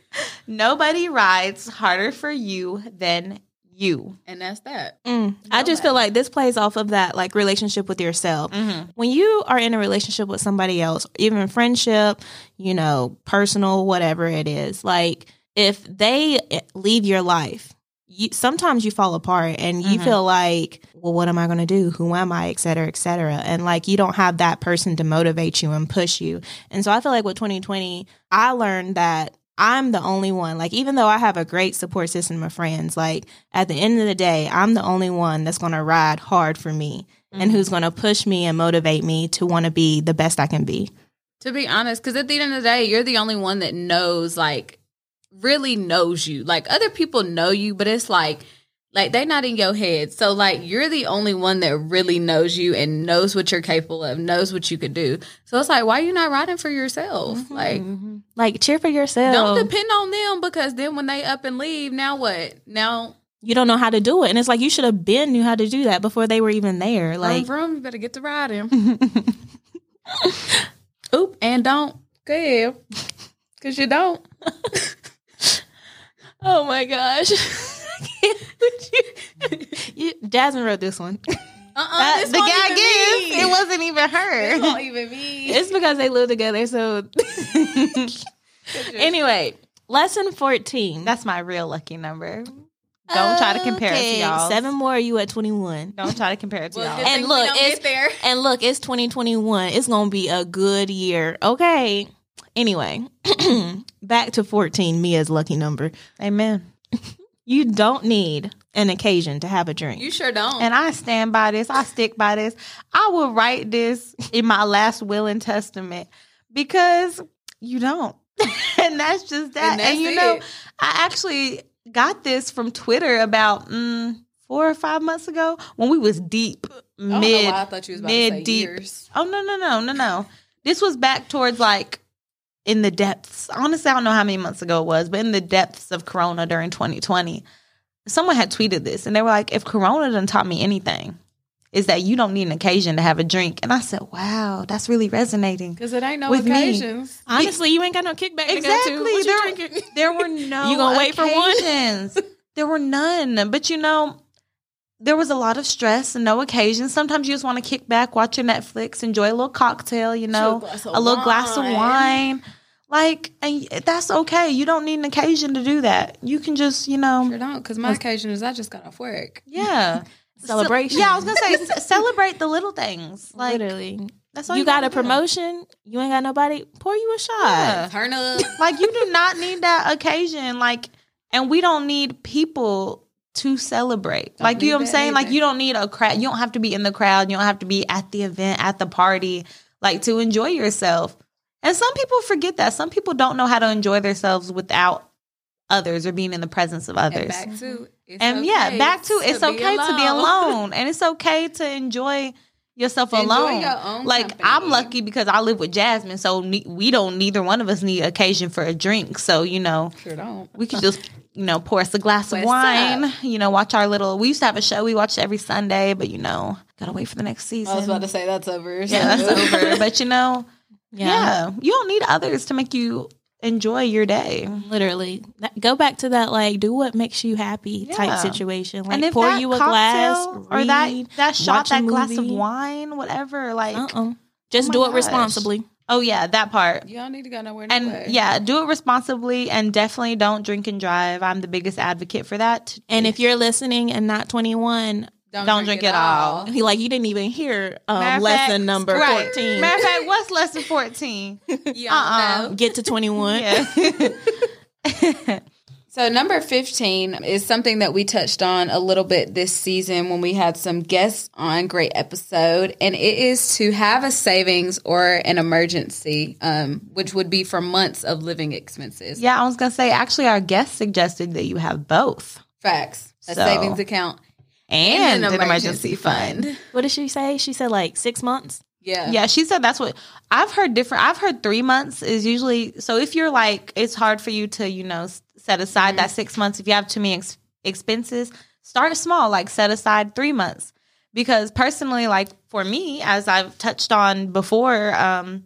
Nobody rides harder for you than you. And that's that. Mm. I just feel like this plays off of that, like, relationship with yourself. Mm-hmm. When you are in a relationship with somebody else, even friendship, you know, personal, whatever it is, like, if they leave your life, You, sometimes you fall apart and you mm-hmm. feel like, well, what am I going to do? Who am I? Et cetera, et cetera. And like, you don't have that person to motivate you and push you. And so I feel like with twenty twenty, I learned that I'm the only one. Like, even though I have a great support system of friends, like, at the end of the day, I'm the only one that's going to ride hard for me mm-hmm. and who's going to push me and motivate me to want to be the best I can be. To be honest, because at the end of the day, you're the only one that knows, like, really knows you. Like, other people know you, but it's like like they're not in your head. So, like, you're the only one that really knows you and knows what you're capable of, knows what you could do. So it's like, why are you not riding for yourself? Mm-hmm. Like mm-hmm. like cheer for yourself. Don't depend on them, because then when they up and leave, now what? Now you don't know how to do it. And it's like, you should have been knew how to do that before they were even there. Like, vroom, vroom, you better get to riding. Oop, and don't go, because you don't. Oh my gosh. you, you, Jasmine wrote this one. Uh-uh, that, this the guy gives. It wasn't even her. It won't even be. It's because they live together, so. Anyway, lesson fourteen. That's my real lucky number. Don't try to compare okay. it to y'all. Seven more, you at twenty-one. Don't try to compare it to well, y'all. And look, it's, there. and look, it's twenty twenty-one. It's going to be a good year. Okay. Anyway, back to fourteen, Mia's lucky number. Amen. You don't need an occasion to have a drink. You sure don't. And I stand by this. I stick by this. I will write this in my last will and testament, because you don't. And that's just that. And, and you it. know, I actually got this from Twitter about mm, four or five months ago when we was deep, mid, I don't know why I thought you was about mid, to say deep. Years. Oh, no, no, no, no, no. This was back towards like, in the depths, honestly, I don't know how many months ago it was, but in the depths of Corona during twenty twenty, someone had tweeted this and they were like, if Corona done taught me anything, is that you don't need an occasion to have a drink. And I said, wow, that's really resonating. Because it ain't no occasions. Me. Honestly, you ain't got no kickback exactly. to go to. What you drinking? There were no you gonna wait occasions. For one? There were none. But you know, there was a lot of stress and no occasion. Sometimes you just want to kick back, watch your Netflix, enjoy a little cocktail, you know, a, a little glass of wine. Like, and that's okay. You don't need an occasion to do that. You can just, you know. Sure don't, because my occasion is I just got off work. Yeah. Celebration. Yeah, I was going to say, celebrate the little things. Like, literally. That's all you, you got a promotion. Do. You ain't got nobody. Pour you a shot. Yeah. Turn up. Like, you do not need that occasion. Like, and we don't need people to celebrate. Don't like, you know what I'm saying? Either. Like, you don't need a crowd. You don't have to be in the crowd. You don't have to be at the event, at the party, like, to enjoy yourself. And some people forget that. Some people don't know how to enjoy themselves without others or being in the presence of others. And back to it's and okay yeah, back to it's to okay be to be alone, and it's okay to enjoy yourself to alone. Enjoy your own like company. I'm lucky because I live with Jasmine, so ne- we don't. Neither one of us need occasion for a drink. So you know, sure don't. We could just you know pour us a glass What's of wine. Up? You know, watch our little. We used to have a show we watched every Sunday, but you know, gotta wait for the next season. I was about to say that's over. Yeah, that's over. But you know. Yeah. yeah, you don't need others to make you enjoy your day. Literally. Go back to that, like, do what makes you happy yeah. type situation. Like, and if pour you a glass read, or that, that shot, that glass of wine, whatever. Like, uh-uh. just oh do it gosh. responsibly. Oh, yeah, that part. You don't need to go nowhere. And nowhere. Yeah, do it responsibly and definitely don't drink and drive. I'm the biggest advocate for that. And if you're listening and not twenty-one, Don't, Don't drink, drink it all. all. He like you didn't even hear um, lesson fact, number right. fourteen. Matter of fact, what's lesson fourteen? uh uh-uh. Get to twenty-one. Yeah. So number fifteen is something that we touched on a little bit this season when we had some guests on, great episode, and it is to have a savings or an emergency, um, which would be for months of living expenses. Yeah, I was going to say, actually, our guest suggested that you have both. Facts. A so, savings account and, and an, an emergency, emergency fund. fund. What did she say? She said like six months? Yeah. Yeah, she said that's what I've heard different. I've heard three months is usually, so if you're like, it's hard for you to, you know, set aside mm-hmm. that six months. If you have too many ex- expenses, start small, like set aside three months. Because personally, like for me, as I've touched on before, um,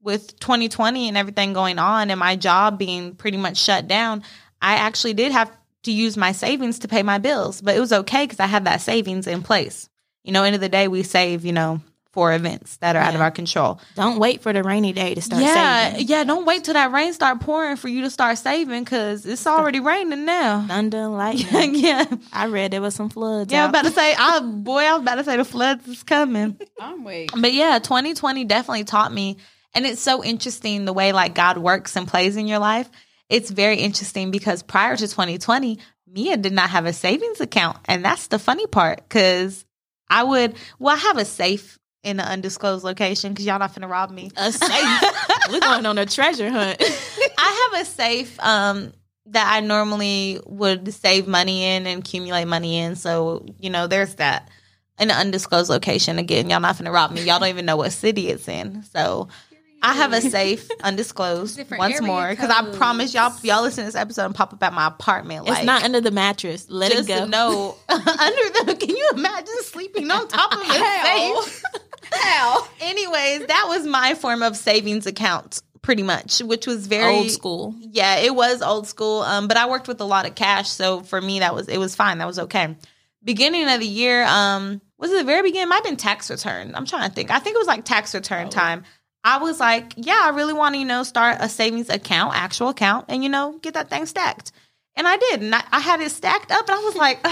with twenty twenty and everything going on and my job being pretty much shut down, I actually did have to use my savings to pay my bills. But it was okay because I had that savings in place. You know, end of the day, we save, you know, for events that are yeah. out of our control. Don't wait for the rainy day to start yeah, saving. Yeah, don't wait till that rain start pouring for you to start saving because it's already raining now. Thunder and lightning. Yeah. I read there was some floods. Yeah, out. I was about to say, I, boy, I was about to say the floods is coming. I'm waiting. But yeah, twenty twenty definitely taught me. And it's so interesting the way like God works and plays in your life. It's very interesting because prior to twenty twenty, Mia did not have a savings account. And that's the funny part because I would, well, I have a safe in an undisclosed location because y'all not finna rob me. A safe. We're going on a treasure hunt. I have a safe um, that I normally would save money in and accumulate money in. So, you know, there's that. In an undisclosed location. Again, y'all not finna rob me. Y'all don't even know what city it's in. So I have a safe undisclosed once more because I promise y'all, y'all listen to this episode and pop up at my apartment. Like, it's not under the mattress. Let just it go. No, under the. Can you imagine sleeping on top of a safe? How? Anyways, that was my form of savings account, pretty much, which was very old school. Yeah, it was old school. Um, but I worked with a lot of cash, so for me, that was it was fine. That was okay. Beginning of the year, um, was it the very beginning? It might have been tax return. I'm trying to think. I think it was like tax return oh. time. I was like, yeah, I really want to, you know, start a savings account, actual account, and, you know, get that thing stacked. And I did. And I, I had it stacked up. And I was like,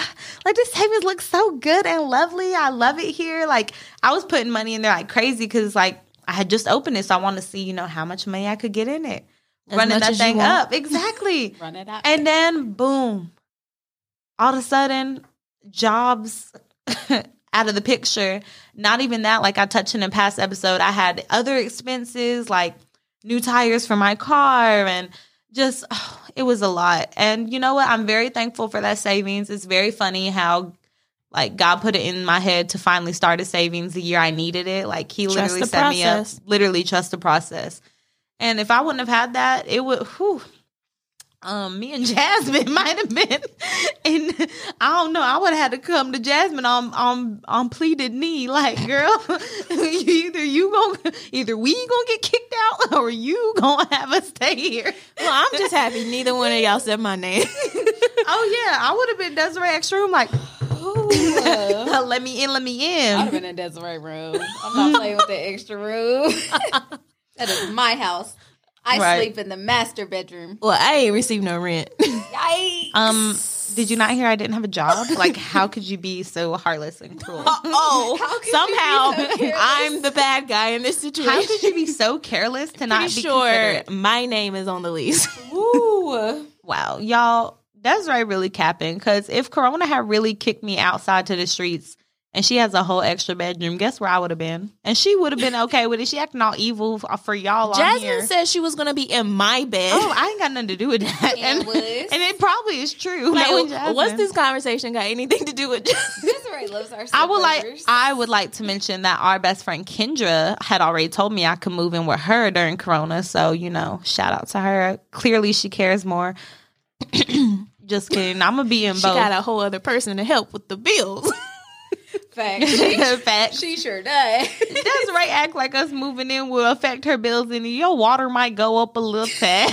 like, this savings looks so good and lovely. I love it here. Like, I was putting money in there like crazy because, like, I had just opened it. So I wanted to see, you know, how much money I could get in it. As Running that thing up. Exactly. Run it up. And then, boom. All of a sudden, jobs out of the picture. Not even that, like I touched in a past episode, I had other expenses like new tires for my car and just, oh, it was a lot. And you know what? I'm very thankful for that savings. It's very funny how like God put it in my head to finally start a savings the year I needed it. Like he literally set process. me up, literally trust the process. And if I wouldn't have had that, it would, whew. Um, me and Jasmine might have been, and I don't know. I would have had to come to Jasmine on on on pleaded knee, like, girl, either you gonna, either we gonna get kicked out, or you gonna have us stay here. Well, I'm just happy neither one of y'all said my name. Oh yeah, I would have been Desiree extra room, like, oh, let me in, let me in. I'd have been in Desiree room. I'm not playing with the extra room. That is my house. I right. sleep in the master bedroom. Well, I ain't received no rent. Yikes. Um, did you not hear I didn't have a job? Like, how could you be so heartless and cruel? Uh, oh, how could somehow you be so I'm the bad guy in this situation. How could you be so careless to not be sure considerate? My name is on the lease. Ooh. Wow. Y'all, Desiree really capping. Because if Corona had really kicked me outside to the streets, and she has a whole extra bedroom. Guess where I would have been? And she would have been okay with it. She acting all evil for y'all on Jasmine here. Said she was going to be in my bed. Oh, I ain't got nothing to do with that. And, and, and it probably is true. Like, what's this conversation got anything to do with Jasmine? Desiree loves our I would like. I would like to mention that our best friend Kendra had already told me I could move in with her during Corona. So, you know, shout out to her. Clearly she cares more. Just kidding. I'm going to be in both. She got a whole other person to help with the bills. Fact. She, Fact. She sure does. Desiree act like us moving in will affect her bills, and your water might go up a little tad.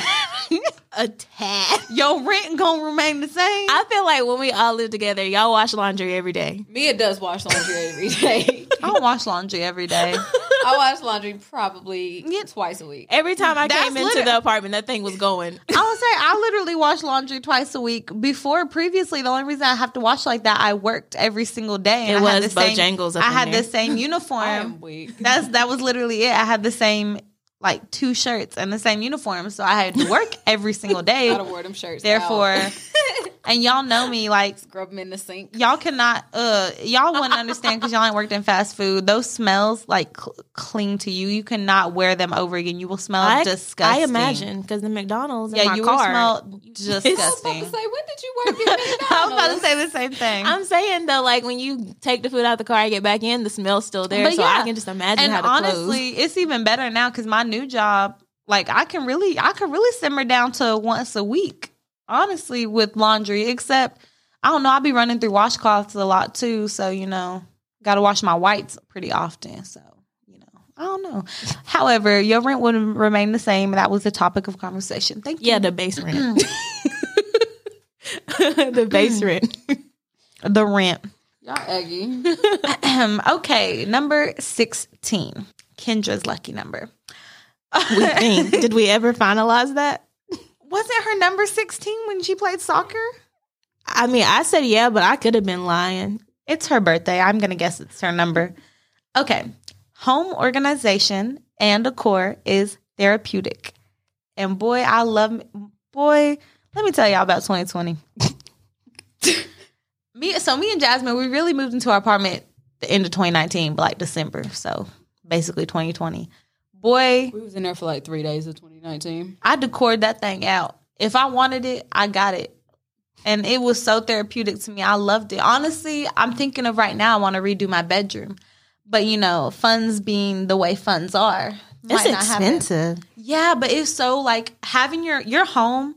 A tad. Your rent gonna remain the same. I feel like when we all live together, y'all wash laundry every day. Mia does wash laundry every day. I don't wash laundry every day. I wash laundry probably yeah. twice a week. Every time I That's came liter- into the apartment, that thing was going. I will say I literally wash laundry twice a week. Before, previously, the only reason I have to wash like that, I worked every single day. And it I was Bojangles. I had the same uniform. I am weak. That's that was literally it. I had the same like two shirts and the same uniform, so I had to work every single day. I don't wear them shirts. Therefore, and y'all know me, like scrub them in the sink. Y'all cannot, uh, y'all wouldn't understand because y'all ain't worked in fast food. Those smells like cl- cling to you. You cannot wear them over again. You will smell I, disgusting. I imagine because the McDonald's. Yeah, in my you car, will smell disgusting. I was about to say, when did you work at McDonald's? I was about to say the same thing. I'm saying though, like when you take the food out the car and get back in, the smell's still there. But so yeah. I can just imagine and how to honestly, close. It's even better now because my new job, like I can really, I can really simmer down to once a week. Honestly, with laundry, except, I don't know, I'll be running through washcloths a lot too. So, you know, got to wash my whites pretty often. So, you know, I don't know. However, your rent would remain the same. That was the topic of conversation. Thank you. Yeah, the base rent. The base rent. The rent. Y'all eggy. Okay, number sixteen. Kendra's lucky number. We think. Did we ever finalize that? Wasn't her number sixteen when she played soccer? I mean, I said yeah, but I could have been lying. It's her birthday. I'm going to guess it's her number. Okay. Home organization and decor is therapeutic. And boy, I love, boy, let me tell y'all about twenty twenty. me, so me and Jasmine, we really moved into our apartment the end of twenty nineteen, but like December. So basically twenty twenty. Boy, we was in there for like three days of twenty nineteen. I decored that thing out. If I wanted it, I got it. And it was so therapeutic to me. I loved it. Honestly, I'm thinking of right now, I want to redo my bedroom. But, you know, funds being the way funds are. It's expensive. It. Yeah, but it's so like having your, your home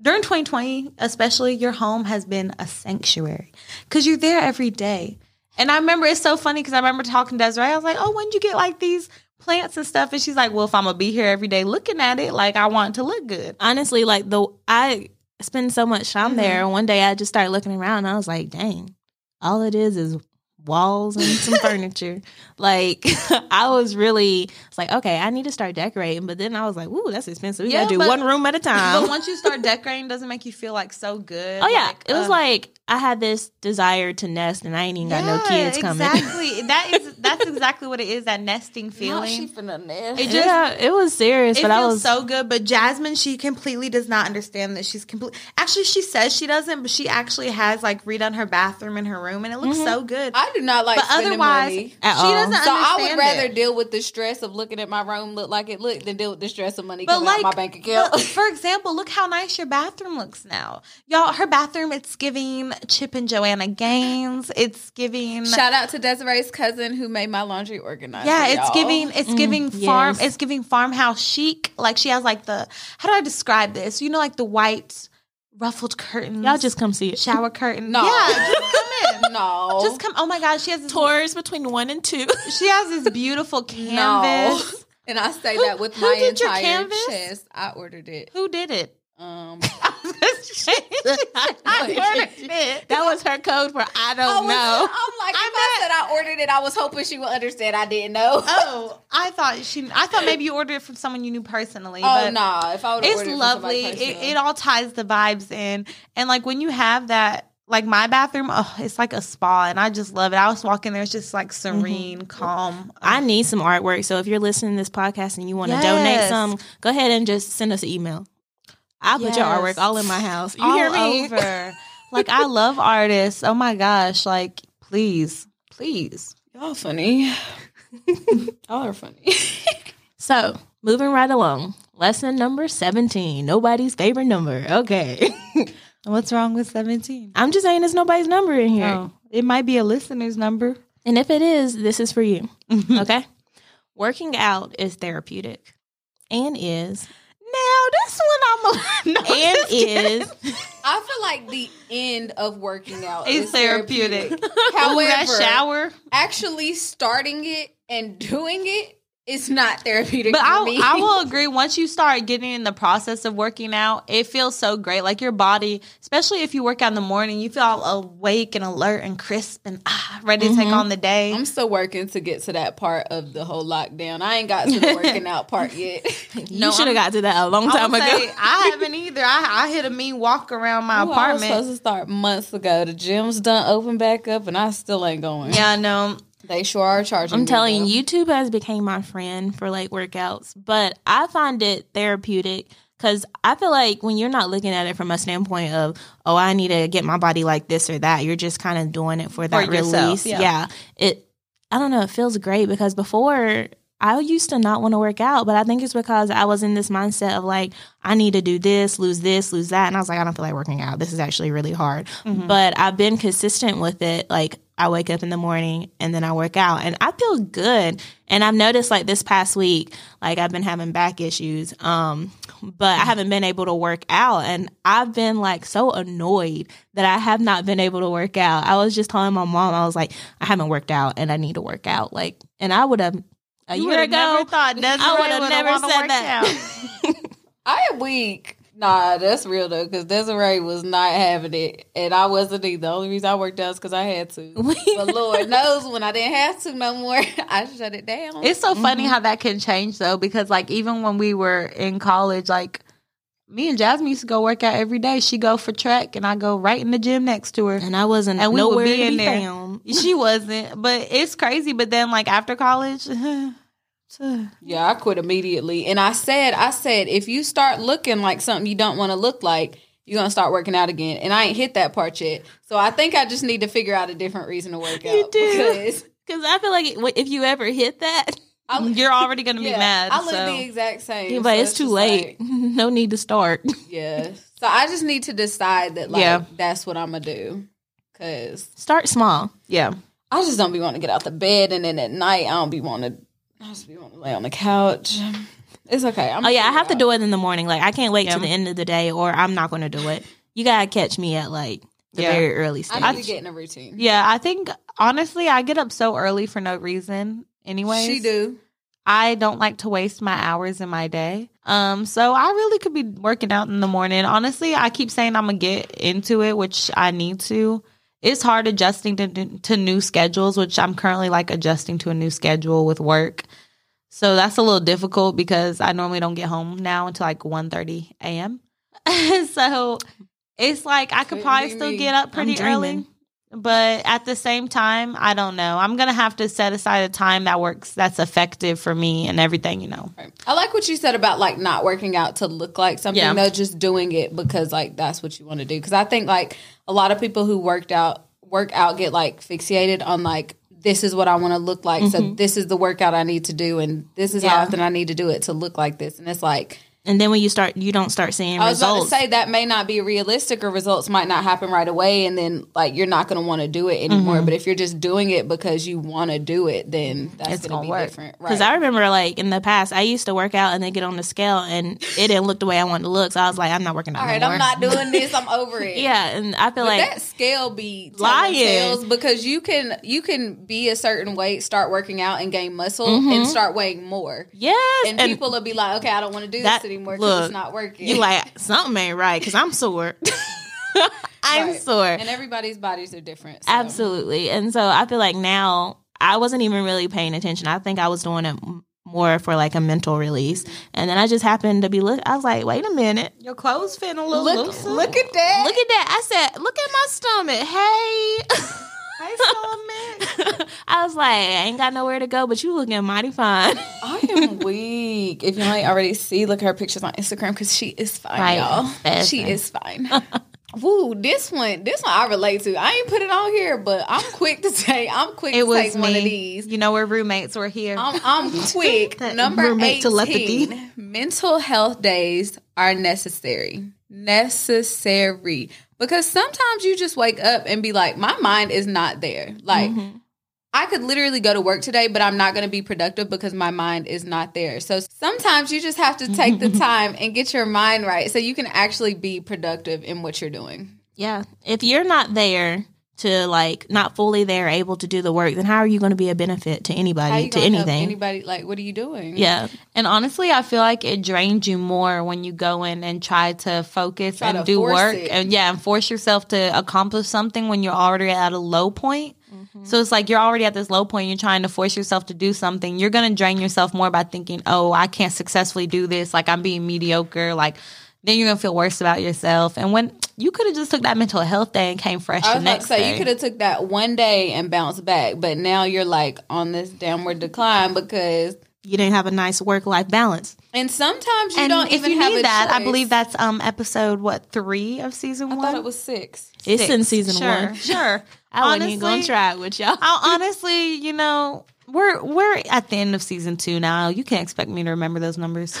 during twenty twenty, especially your home has been a sanctuary because you're there every day. And I remember it's so funny because I remember talking to Desiree. I was like, oh, when did you get like these plants and stuff? And she's like, well, if I'm gonna be here every day looking at it, like I want it to look good. Honestly, like the I spend so much time mm-hmm. there, and one day I just started looking around and I was like, dang, all it is is walls and some furniture. Like I was really it's like, okay, I need to start decorating, but then I was like, ooh, that's expensive. We yeah, gotta do but, one room at a time. But once you start decorating, doesn't make you feel like so good. Oh yeah. Like, it was uh, like I had this desire to nest and I ain't even yeah, got no kids coming. Exactly. That is that's exactly what it is, that nesting feeling. She finna nest. It just, yeah, it was serious, it but feels I was so good. But Jasmine, she completely does not understand that she's complete actually she says she doesn't, but she actually has like redone her bathroom and her room and it looks mm-hmm. so good. I do not like but spending money at all. She doesn't so understand I would rather it. Deal with the stress of looking at my room look like it looked than deal with the stress of money but coming like, out my bank account. But for example, look how nice your bathroom looks now. Y'all, her bathroom, it's giving Chip and Joanna Gaines. It's giving shout out to Desiree's cousin who made my laundry organizer. Yeah, it's y'all. giving it's giving mm, farm yes. It's giving farmhouse chic. Like she has like the how do I describe this? You know, like the white ruffled curtains. Y'all just come see it. Shower curtain. No. Yeah, just come in. No. Just come. Oh my God. She has this tours between one and two. She has this beautiful canvas. No. And I say who, that with my entire chest. I ordered it. Who did it? Um, I ordered it. That was her code for I don't I was, know. I'm like, I, I said I ordered it. I was hoping she would understand. I didn't know. Oh, I thought she. I thought maybe you ordered it from someone you knew personally. Oh no, nah, if I would, it's ordered lovely. It, it, it all ties the vibes in, and like when you have that, like my bathroom, oh, it's like a spa, and I just love it. I was walking there; it's just like serene, mm-hmm. calm. I need some artwork, so if you're listening to this podcast and you want to yes. donate some, go ahead and just send us an email. I put yes. your artwork all in my house. You all hear me? Over. Like, I love artists. Oh, my gosh. Like, please. Please. Y'all funny. Y'all are funny. So, moving right along. Lesson number seventeen. Nobody's favorite number. Okay. What's wrong with seventeen? I'm just saying it's nobody's number in here. Oh, it might be a listener's number. And if it is, this is for you. Okay? Working out is therapeutic. And is... Now, this one I'm no, and is I feel like the end of working out is therapeutic. therapeutic. However, that shower actually starting it and doing it is not therapeutic. But for I, me. I will agree. Once you start getting in the process of working out, it feels so great. Like your body, especially if you work out in the morning, you feel all awake and alert and crisp and ah, ready mm-hmm. to take on the day. I'm still working to get to that part of the whole lockdown. I ain't got to the working out part yet. You no, should have got to that a long time ago. Say, I haven't either. I, I hit a mean walk around my Ooh, apartment. I was supposed to start months ago. The gym's done open back up, and I still ain't going. Yeah, I know. They sure are charging. I'm telling you, YouTube has become my friend for like workouts, but I find it therapeutic because I feel like when you're not looking at it from a standpoint of, oh, I need to get my body like this or that, you're just kind of doing it for that for release. Yourself, yeah. yeah. It, I don't know, it feels great because before I used to not want to work out, but I think it's because I was in this mindset of like, I need to do this, lose this, lose that. And I was like, I don't feel like working out. This is actually really hard. Mm-hmm. But I've been consistent with it. Like, I wake up in the morning and then I work out and I feel good. And I've noticed like this past week, like I've been having back issues, um, but I haven't been able to work out. And I've been like so annoyed that I have not been able to work out. I was just telling my mom, I was like, I haven't worked out and I need to work out. Like, and I would have a you year ago, never thought I would have never said that. I am weak. Nah, that's real though, because Desiree was not having it, and I wasn't either. The only reason I worked out is because I had to. But Lord knows when I didn't have to no more, I shut it down. It's so funny mm-hmm. how that can change though, because like even when we were in college, like me and Jasmine used to go work out every day. She go for track, and I go right in the gym next to her, and I wasn't and we nowhere would be in there. Found. She wasn't, but it's crazy. But then like after college. Yeah, I quit immediately. And I said, I said, if you start looking like something you don't want to look like, you're going to start working out again. And I ain't hit that part yet. So I think I just need to figure out a different reason to work out. You do. Because I feel like if you ever hit that, I'll, you're already going to be yeah, mad. I look so. the exact same. Yeah, but so it's, it's too late. Like, no need to start. Yeah. So I just need to decide that, like, yeah. that's what I'm going to do. Cause start small. Yeah. I just don't be wanting to get out the bed. And then at night, I don't be wanting to. I just be wanting to lay on the couch. It's okay. I'm oh, yeah. I have out. to do it in the morning. Like, I can't wait yeah. till the end of the day or I'm not going to do it. You got to catch me at, like, the yeah. very early stage. I need to get in a routine. Yeah. I think, honestly, I get up so early for no reason anyways. She do. I don't like to waste my hours in my day. Um, so I really could be working out in the morning. Honestly, I keep saying I'm going to get into it, which I need to. It's hard adjusting to, to new schedules, which I'm currently like adjusting to a new schedule with work. So that's a little difficult because I normally don't get home now until like one thirty a.m. So it's like I could probably still get up pretty early. But at the same time, I don't know. I'm going to have to set aside a time that works, that's effective for me and everything, you know. Right. I like what you said about, like, not working out to look like something. Yeah. No, just doing it because, like, that's what you want to do. Because I think, like, a lot of people who worked out, work out get, like, fixated on, like, this is what I want to look like. Mm-hmm. So this is the workout I need to do. And this is yeah. how often I need to do it to look like this. And it's like. And then when you start, you don't start seeing results. I was results. about to say that may not be realistic or results might not happen right away. And then, like, you're not going to want to do it anymore. Mm-hmm. But if you're just doing it because you want to do it, then that's going to be work. different. Because right. I remember, like, in the past, I used to work out and then get on the scale and it didn't look the way I wanted to look. So I was like, I'm not working out All right, anymore. I'm not doing this. I'm over it. Yeah. And I feel but like. That scale be lying. Because you can, you can be a certain weight, start working out and gain muscle mm-hmm. and start weighing more. Yes. And, and people will be like, okay, I don't want to do that. This. Anymore because it's not working. You like something ain't right because I'm sore. I'm right. sore, and everybody's bodies are different. So. Absolutely, and so I feel like now I wasn't even really paying attention. I think I was doing it more for like a mental release, and then I just happened to be look. I was like, wait a minute, your clothes fit a little look, looser. Look at that. Look at that. I said, look at my stomach. Hey. I was like, I ain't got nowhere to go, but you looking mighty fine. I am weak. If you ain't already see, look at her pictures on Instagram because she is fine, right. y'all. That's she nice. is fine. Woo, this one, this one I relate to. I ain't put it on here, but I'm quick to take. I'm quick it to was take me. one of these. You know, we're roommates. We're here. I'm, I'm quick. Number eighteen. Telepathy. Mental health days are necessary. Necessary. Because sometimes you just wake up and be like, my mind is not there. Like, mm-hmm. I could literally go to work today, but I'm not going to be productive because my mind is not there. So sometimes you just have to take the time and get your mind right so you can actually be productive in what you're doing. Yeah. If you're not there to, like, not fully there, able to do the work, then how are you going to be a benefit to anybody, to anything? Anybody, like, what are you doing? Yeah. And honestly, I feel like it drains you more when you go in and try to focus try and to do work. It. And yeah, and force yourself to accomplish something when you're already at a low point. Mm-hmm. So it's like you're already at this low point. You're trying to force yourself to do something. You're going to drain yourself more by thinking, oh, I can't successfully do this. Like, I'm being mediocre. Like, then you're going to feel worse about yourself. And when you could have just took that mental health day and came fresh the next day. I was about to say, you could have took that one day and bounced back, but now you're like on this downward decline because you didn't have a nice work-life balance. And sometimes you and don't even you have a that, choice. I believe that's um episode, what, three of season I one? I thought it was six. It's six. in season sure, one. Sure. I honestly, wasn't even going to try it with y'all. I honestly, you know, we're we're at the end of season two now. You can't expect me to remember those numbers.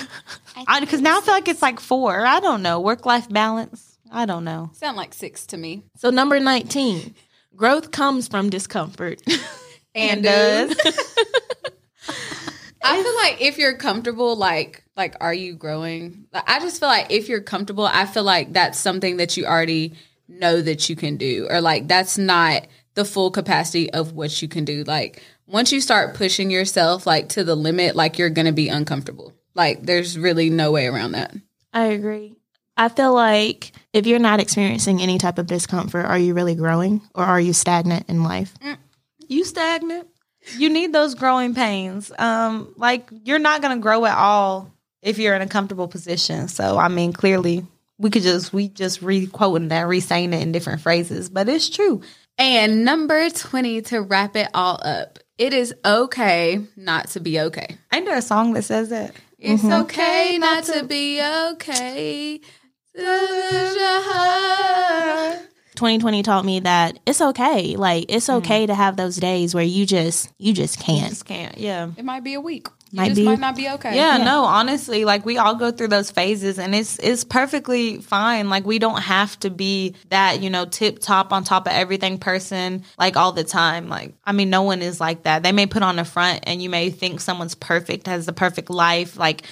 Because now I feel like it's like four. I don't know. Work-life balance. I don't know. Sound like six to me. So number nineteen, growth comes from discomfort. And does. I feel like if you're comfortable, like, like, are you growing? I just feel like if you're comfortable, I feel like that's something that you already know that you can do, or like, that's not the full capacity of what you can do. Like once you start pushing yourself, like to the limit, like you're going to be uncomfortable. Like there's really no way around that. I agree. I feel like if you're not experiencing any type of discomfort, are you really growing or are you stagnant in life? Mm. You stagnant. You need those growing pains. Um, like, you're not going to grow at all if you're in a comfortable position. So, I mean, clearly, we could just, we just re-quoting that, re-saying it in different phrases. But it's true. And number twenty, to wrap it all up, it is okay not to be okay. Ain't there a song that says that? It's mm-hmm. okay not to be okay. twenty twenty taught me that it's okay. Like, it's okay mm-hmm. to have those days where you just, you just can't. You just can't, yeah. It might be a week. You might just be. might not be okay. Yeah, yeah, no, honestly, like, we all go through those phases, and it's it's perfectly fine. Like, we don't have to be that, you know, tip-top, on top of everything person, like, all the time. Like, I mean, no one is like that. They may put on a front, and you may think someone's perfect, has the perfect life, like,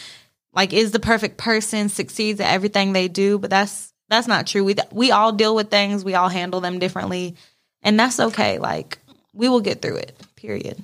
like is the perfect person, succeeds at everything they do, but that's, That's not true. We we all deal with things. We all handle them differently. And that's okay. Like, we will get through it, period.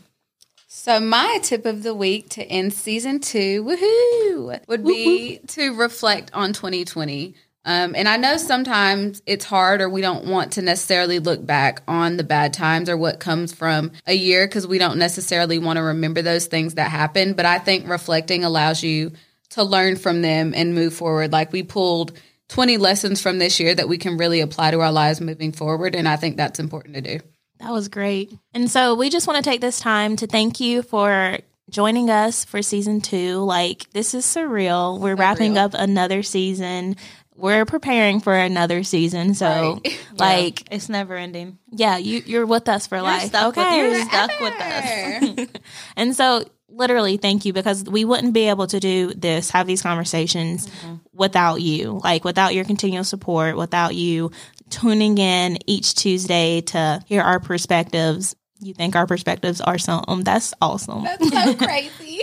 So my tip of the week to end season two, woohoo, would be woo-hoo. to reflect on twenty twenty. Um, and I know sometimes it's hard, or we don't want to necessarily look back on the bad times or what comes from a year, because we don't necessarily want to remember those things that happened. But I think reflecting allows you to learn from them and move forward. Like, we pulled twenty lessons from this year that we can really apply to our lives moving forward. And I think that's important to do. That was great. And so we just want to take this time to thank you for joining us for season two. Like, this is surreal. We're surreal. wrapping up another season. We're preparing for another season. So, right. like, yeah. it's never ending. Yeah, you, you're with us for you're life. Stuck okay. With, you're stuck ever. with us. And so, literally, thank you, because we wouldn't be able to do this, have these conversations mm-hmm. without you, like without your continual support, without you tuning in each Tuesday to hear our perspectives. You think our perspectives are some, that's awesome. That's so crazy.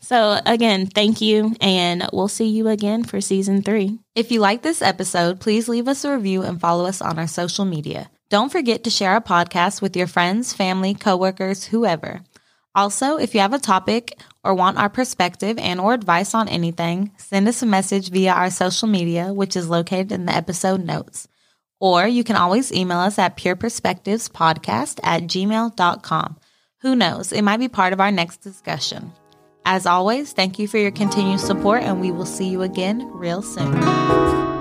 So again, thank you, and we'll see you again for season three. If you like this episode, please leave us a review and follow us on our social media. Don't forget to share our podcast with your friends, family, coworkers, whoever. Also, if you have a topic or want our perspective and or advice on anything, send us a message via our social media, which is located in the episode notes. Or you can always email us at pureperspectivespodcast at gmail dot com. Who knows? It might be part of our next discussion. As always, thank you for your continued support, and we will see you again real soon.